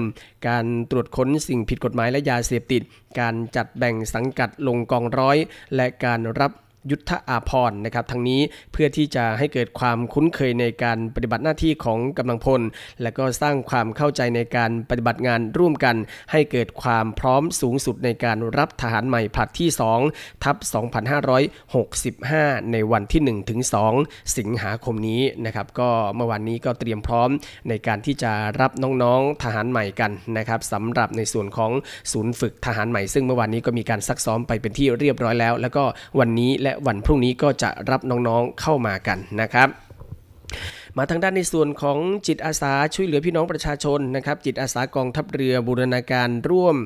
การตรวจค้นสิ่งผิดกฎหมายและยาเสพติดการจัดแบ่งสังกัดลงกองร้อยและการรับยุทธอาภรณ์นะครับทั้งนี้เพื่อที่จะให้เกิดความคุ้นเคยในการปฏิบัติหน้าที่ของกำลังพลและก็สร้างความเข้าใจในการปฏิบัติงานร่วมกันให้เกิดความพร้อมสูงสุดในการรับทหารใหม่ผลัดที่ สอง ทับ สองพันห้าร้อยหกสิบห้า ในวันที่ หนึ่งถึงสอง สิงหาคมนี้นะครับก็เมื่อวานนี้ก็เตรียมพร้อมในการที่จะรับน้องๆทหารใหม่กันนะครับสำหรับในส่วนของศูนย์ฝึกทหารใหม่ซึ่งเมื่อวานนี้ก็มีการซักซ้อมไปเป็นที่เรียบร้อยแล้วแล้วก็วันนี้และวันพรุ่งนี้ก็จะรับน้องๆเข้ามากันนะครับมาทางด้านในส่วนของจิตอาสาช่วยเหลือพี่น้องประชาชนนะครับจิตอาสากองทัพเรือบูรณาการร่วม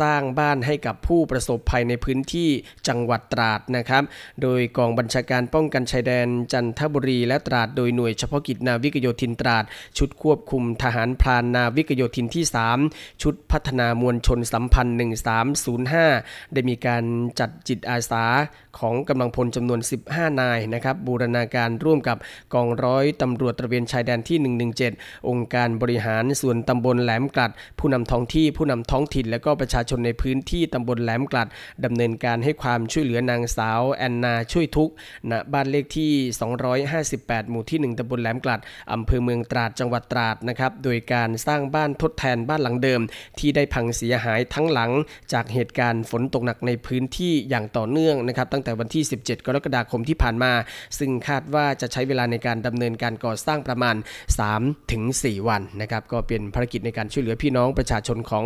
สร้างบ้านให้กับผู้ประสบภัยในพื้นที่จังหวัดตราดนะครับโดยกองบัญชาการป้องกันชายแดนจันทบุรีและตราดโดยหน่วยเฉพาะกิจนาวิกโยธินตราดชุดควบคุมทหารพรานนาวิกโยธินที่สามชุดพัฒนามวลชนสัมพันธ์หนึ่งสามศูนย์ห้าได้มีการจัดจิตอาสาของกำลังพลจำนวนสิบห้านายนะครับบูรณาการร่วมกับกองร้อยตำรวจตระเวนชายแดนที่หนึ่งหนึ่งเจ็ดองค์การบริหารส่วนตำบลแหลมกลัดผู้นำท้องที่ผู้นำท้องถิ่นและก็ประชาชนในพื้นที่ตำบลแหลมกลัดดำเนินการให้ความช่วยเหลือนางสาวแอนนาช่วยทุกข์ณบ้านเลขที่สองร้อยห้าสิบแปดหมู่ที่หนึ่งตำบลแหลมกลัดอำเภอเมืองตราดจังหวัดตราดนะครับโดยการสร้างบ้านทดแทนบ้านหลังเดิมที่ได้พังเสียหายทั้งหลังจากเหตุการณ์ฝนตกหนักในพื้นที่อย่างต่อเนื่องนะครับตั้งแต่วันที่สิบเจ็ดกรกฎาคมที่ผ่านมาซึ่งคาดว่าจะใช้เวลาในการดำเนินการก่อสร้างประมาณ สามถึงสี่ วันนะครับก็เป็นภารกิจในการช่วยเหลือพี่น้องประชาชนของ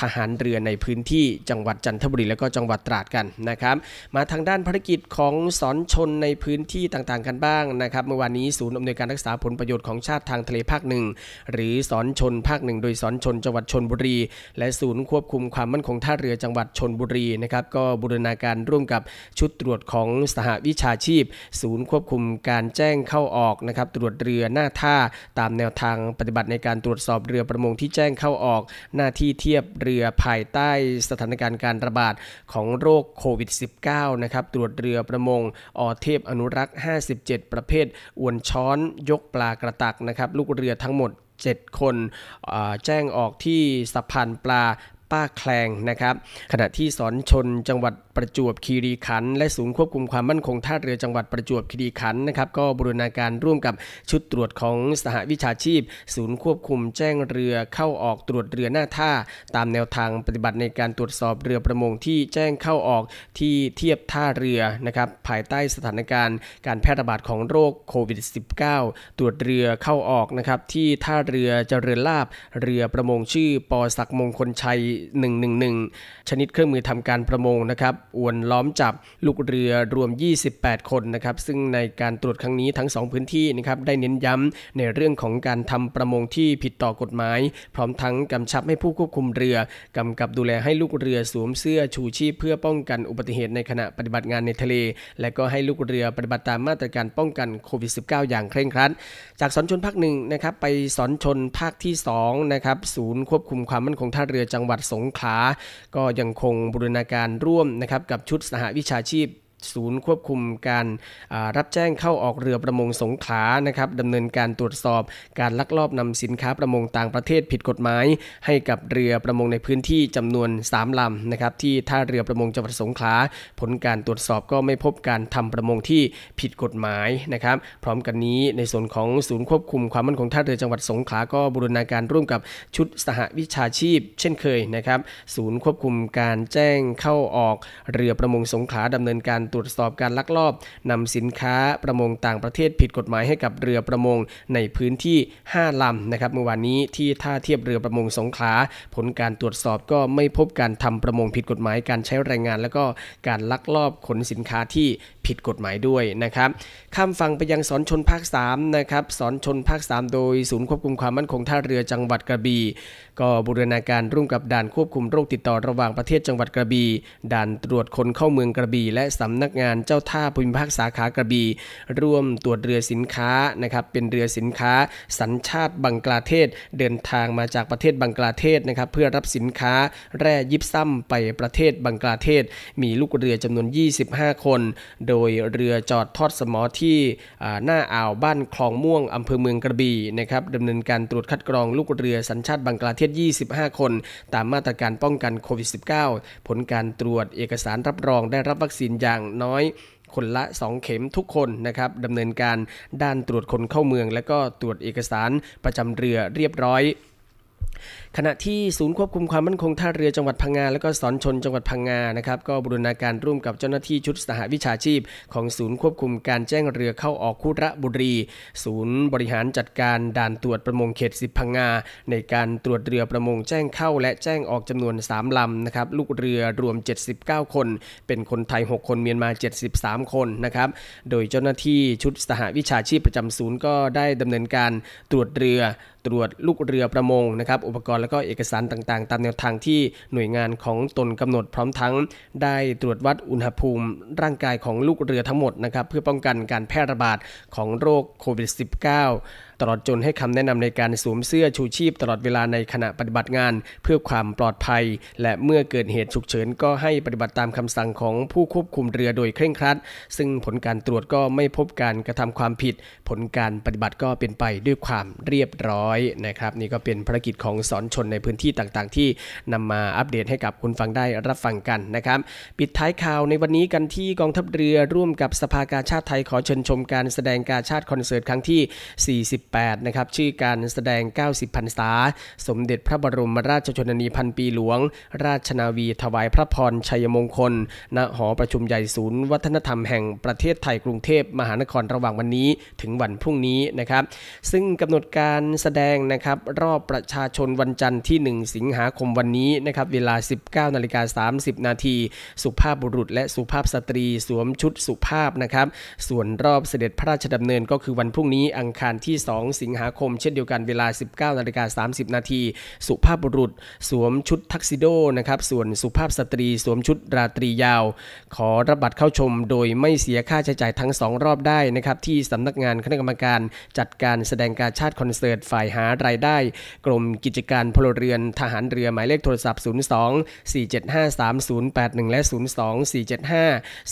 ทหารเรือในพื้นที่จังหวัดจันทบุรีและก็จังหวัดตราดกันนะครับมาทางด้านภารกิจของศรชนในพื้นที่ต่างๆกันบ้างนะครับเมื่อวานนี้ศูนย์อำนวยการรักษาผลประโยชน์ของชาติทางทะเลภาคหนึ่งหรือศรชนภาคหนึ่งโดยศรชนจังหวัดชลบุรีและศูนย์ควบคุมความมั่นคงท่าเรือจังหวัดชลบุรีนะครับก็บูรณาการร่วมกับชุดตรวจของสหวิชาชีพศูนย์ควบคุมการแจ้งเข้าออกนะครับตรวจเรือหน้าท่าตามแนวทางปฏิบัติในการตรวจสอบเรือประมงที่แจ้งเข้าออกหน้าที่เทียบเรือภายใต้สถานการณ์การระบาดของโรคโควิด สิบเก้า นะครับตรวจเรือประมงอเทพอนุรักษ์ห้าสิบเจ็ดประเภทอวนช้อนยกปลากระตักนะครับลูกเรือทั้งหมดเจ็ดคนแจ้งออกที่สะพานปลาป้าแคลงนะครับขณะที่ศรชนจังหวัดประจวบคีรีขันธ์และศูนย์ควบคุมความมั่นคงท่าเรือจังหวัดประจวบคีรีขันธ์นะครับก็บูรณาการร่วมกับชุดตรวจของสหวิชาชีพศูนย์ควบคุมแจ้งเรือเข้าออกตรวจเรือหน้าท่าตามแนวทางปฏิบัติในการตรวจสอบเรือประมงที่แจ้งเข้าออกที่เทียบท่าเรือนะครับภายใต้สถานการณ์การแพร่ระบาดของโรคโควิด สิบเก้า ตรวจเรือเข้าออกนะครับที่ท่าเรือเจริญลาภเรือประมงชื่อปอศักดิ์มงคลชัยหนึ่งหนึ่งหนึ่งชนิดเครื่องมือทำการประมงนะครับอวนล้อมจับลูกเรือรวมยี่สิบแปดคนนะครับซึ่งในการตรวจครั้งนี้ทั้งสองพื้นที่นะครับได้เน้นย้ำในเรื่องของการทำประมงที่ผิดต่อกฎหมายพร้อมทั้งกำชับให้ผู้ควบคุมเรือกำกับดูแลให้ลูกเรือสวมเสื้อชูชีพเพื่อป้องกันอุบัติเหตุในขณะปฏิบัติงานในทะเลและก็ให้ลูกเรือปฏิบัติตามมาตรการป้องกันโควิด สิบเก้า อย่างเคร่งครัดจากศรชนภาคหนึ่งนะครับไปศรชนภาคที่สองนะครับศูนย์ควบคุมความมั่นคงท่าเรือจังหวัดสงขลาก็ยังคงบูรณาการร่วมนะครับกับชุดสหวิชาชีพศูนย์ควบคุมการรับแจ้งเข้าออกเรือประมงสงขลานะครับดำเนินการตรวจสอบการลักลอบนำสินค้าประมงต่างประเทศผิดกฎหมายให้กับเรือประมงในพื้นที่จำนวนสามลำนะครับที่ท่าเรือประมงจังหวัดสงขลาผลการตรวจสอบก็ไม่พบการทำประมงที่ผิดกฎหมายนะครับพร้อมกันนี้ในส่วนของศูนย์ควบคุมความมั่นคงท่าเรือจังหวัดสงขลาก็บูรณาการร่วมกับชุดสหวิชาชีพเช่นเคยนะครับศูนย์ควบคุมการแจ้งเข้าออกเรือประมงสงขลาดำเนินการ ตรวจสอบการลักลอบนำสินค้าประมงต่างประเทศผิดกฎหมายให้กับเรือประมงในพื้นที่ห้าลำนะครับเมื่อวานนี้ที่ท่าเทียบเรือประมงสงขลาผลการตรวจสอบก็ไม่พบการทำประมงผิดกฎหมายการใช้แรงงานแล้วก็การลักลอบขนสินค้าที่ผิดกฎหมายด้วยนะครับข้ามฝั่งไปยังศรชลภาคสามนะครับศรชลภาคสามโดยศูนย์ควบคุมความมั่นคงท่าเรือจังหวัดกระบี่ก็บูรณาการร่วมกับด่านควบคุมโรคติดต่อระหว่างประเทศจังหวัดกระบี่ด่านตรวจคนเข้าเมืองกระบี่และสำนักงานเจ้าท่าภูมิภาคสาขากระบี่ร่วมตรวจเรือสินค้านะครับเป็นเรือสินค้าสัญชาติบังกลาเทศเดินทางมาจากประเทศบังกลาเทศนะครับเพื่อรับสินค้าแร่ยิปซัมไปประเทศบังกลาเทศมีลูกเรือจำนวนยี่สิบห้าคนโดยเรือจอดทอดสมอที่หน้าอ่าวบ้านคลองม่วงอำเภอเมืองกระบี่นะครับดำเนินการตรวจคัดกรองลูกเรือสัญชาติบังกลาเทศยี่สิบห้าคนตามมาตรการป้องกันโควิด สิบเก้า ผลการตรวจเอกสารรับรองได้รับวัคซีนอย่างน้อยคนละสองเข็มทุกคนนะครับดำเนินการด้านตรวจคนเข้าเมืองและก็ตรวจเอกสารประจำเรือเรียบร้อยขณะที่ศูนย์ควบคุมความมั่นคงท่าเรือจังหวัดพังงาและก็ศรชลจังหวัดพังงานะครับก็บูรณาการร่วมกับเจ้าหน้าที่ชุดสหวิชาชีพของศูนย์ควบคุมการแจ้งเรือเข้าออกคุระบุรีศูนย์บริหารจัดการด่านตรวจประมงเขตสิบพังงาในการตรวจเรือประมงแจ้งเข้าและแจ้งออกจำนวนสามลำนะครับลูกเรือรวมเจ็ดสิบเก้าคนเป็นคนไทยหกคนเมียนมาเจ็ดสิบสามคนนะครับโดยเจ้าหน้าที่ชุดสหวิชาชีพประจำศูนย์ก็ได้ดำเนินการตรวจเรือตรวจลูกเรือประมงนะครับอุปกรณ์และก็เอกสารต่างๆตามแนวทางที่หน่วยงานของตนกำหนดพร้อมทั้งได้ตรวจวัดอุณหภูมิร่างกายของลูกเรือทั้งหมดนะครับเพื่อป้องกันการแพร่ระบาดของโรคโควิด สิบเก้า ตลอดจนให้คำแนะนำในการสวมเสื้อชูชีพตลอดเวลาในขณะปฏิบัติงานเพื่อความปลอดภัยและเมื่อเกิดเหตุฉุกเฉินก็ให้ปฏิบัติตามคำสั่งของผู้ควบคุมเรือโดยเคร่งครัดซึ่งผลการตรวจก็ไม่พบการกระทำความผิดผลการปฏิบัติก็เป็นไปด้วยความเรียบร้อยนะครับนี่ก็เป็นภารกิจของศรชลในพื้นที่ต่างๆที่นำมาอัปเดตให้กับคุณฟังได้รับฟังกันนะครับปิดท้ายข่าวในวันนี้กันที่กองทัพเรือร่วมกับสภากาชาดไทยขอเชิญชมการแสดงกาชาดคอนเสิร์ตครั้งที่สี่สิบแปดนะครับชื่อการแสดงเก้าสิบพรรษาสมเด็จพระบรมราชชนนีพันปีหลวงราชนาวีถวายพระพรชัยมงคลณหอประชุมใหญ่ศูนย์วัฒนธรรมแห่งประเทศไทยกรุงเทพมหานครระหว่างวันนี้ถึงวันพรุ่งนี้นะครับซึ่งกำหนดการแสดงนะครับรอบประชาชนวันจันทร์ที่หนึ่งสิงหาคมวันนี้นะครับเวลา สิบเก้านาฬิกาสามสิบนาที นาทีสุภาพบุรุษและสุภาพสตรีสวมชุดสุภาพนะครับส่วนรอบเสด็จพระราชดำเนินก็คือวันพรุ่งนี้อังคารที่สองสิงหาคมเช่นเดียวกันเวลา สิบเก้านาฬิกาสามสิบนาที นาทีสุภาพบุรุษสวมชุดทักซิโดนะครับส่วนสุภาพสตรีสวมชุดราตรียาวขอรับบัตรเข้าชมโดยไม่เสียค่าใช้จ่ายทั้งสองรอบได้นะครับที่สำนักงานคณะกรรมการจัดการแสดงกาชาดคอนเสิร์ตฝ่ายหารายได้กรมกิจการพลเรือนทหารเรือหมายเลขโทรศัพท์ศูนย์สอง สี่เจ็ดห้า สามศูนย์แปดหนึ่งและศูนย์สอง สี่เจ็ดห้า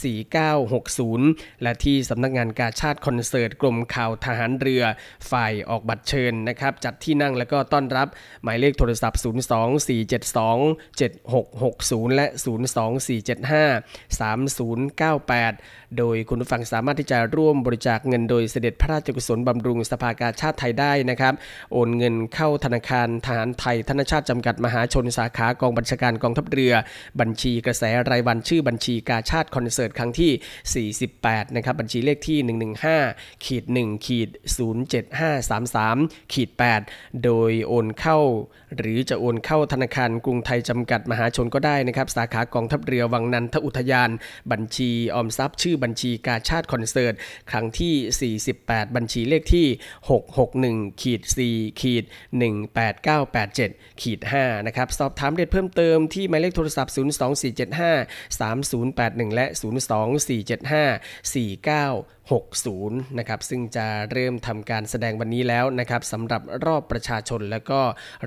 สี่เก้าหกศูนย์และที่สำนักงานกาชาดคอนเสิร์ตกรมข่าวทหารเรือฝ่ายออกบัตรเชิญนะครับจัดที่นั่งและก็ต้อนรับหมายเลขโทรศัพท์ศูนย์สอง สี่เจ็ดสอง เจ็ดหกหกศูนย์และศูนย์สอง สี่เจ็ดห้า สามศูนย์เก้าแปดโดยคุณผู้ฟังสามารถที่จะร่วมบริจาคเงินโดยเสด็จพระราชกุศลบำรุงสภากาชาดไทยได้นะครับโอนเงินเข้าธนาคารทหารไทยธนชาติจำกัดมหาชนสาขากองบัญชาการกองทัพเรือบัญชีกระแสรายวันชื่อบัญชีกาชาดคอนเสิร์ตครั้งที่สี่สิบแปดนะครับบัญชีเลขที่ หนึ่งหนึ่งห้า หนึ่ง ศูนย์เจ็ดห้าสามสาม แปด โดยโอนเข้าหรือจะโอนเข้าธนาคารกรุงไทยจำกัดมหาชนก็ได้นะครับสาขากองทัพเรือวังนันทอุทยานบัญชีออมทรัพย์ชื่อบัญชีกาชาดคอนเสิร์ตครั้งที่สี่สิบแปดบัญชีเลขที่ หกหกหนึ่ง สี่ หนึ่งแปดเก้าแปดเจ็ด ห้า นะครับสอบถามเด็ดเพิ่มเติมที่หมายเลขโทรศัพท์ศูนย์สอง สี่เจ็ดห้า สามศูนย์แปดหนึ่งและศูนย์สอง สี่เจ็ดห้า สี่เก้าหกศูนย์นะครับซึ่งจะเริ่มทำการแสดงวันนี้แล้วนะครับสำหรับรอบประชาชนและก็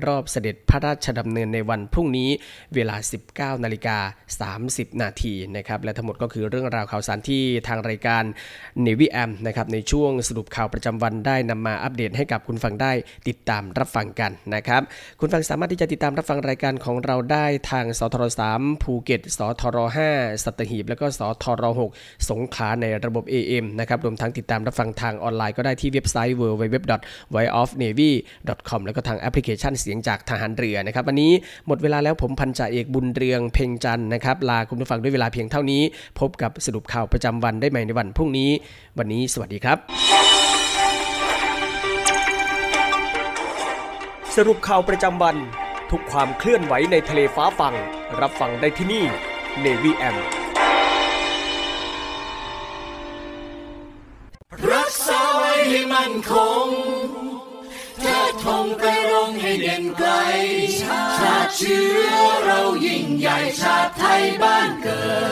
รอบเสด็จพระราชดำเนินในวันพรุ่งนี้เวลา สิบเก้านาฬิกาสามสิบนาทีนะครับและทั้งหมดก็คือเรื่องราวข่าวสารที่ทางรายการ Navy Am นะครับในช่วงสรุปข่าวประจำวันได้นำมาอัปเดตให้กับคุณฟังได้ติดตามรับฟังกันนะครับคุณฟังสามารถที่จะติดตามรับฟังรายการของเราได้ทางสทรสามภูเก็ตสทรห้าสัตหีบและก็สทรหกสงขลาในระบบ เอ เอ็ม นะครับรวมทั้งติดตามรับฟังทางออนไลน์ก็ได้ที่เว็บไซต์ w w w ดับเบิลยู ดับเบิลยู ดับเบิลยู ดอท ไวซ์ออฟเนวี่ ดอท คอม แล้วก็ทางแอปพลิเคชันเสียงจากทหารเรือนะครับวันนี้หมดเวลาแล้วผมพันจ่าเอกบุญเรืองเพ็งจันทร์นะครับลาคุณผู้ฟังด้วยเวลาเพียงเท่านี้พบกับสรุปข่าวประจำวันได้ใหม่ในวันพรุ่งนี้วันนี้สวัสดีครับสรุปข่าวประจำวันทุกความเคลื่อนไหวในทะเลฟ้าฝั่งรับฟังได้ที่นี่ Navy เอ เอ็ม รักษาไว้ให้มั่นคงเธอทงไปรงให้เด่นไกลชาติเชื้อเรายิ่งใหญ่ชาติไทยบ้านเกิด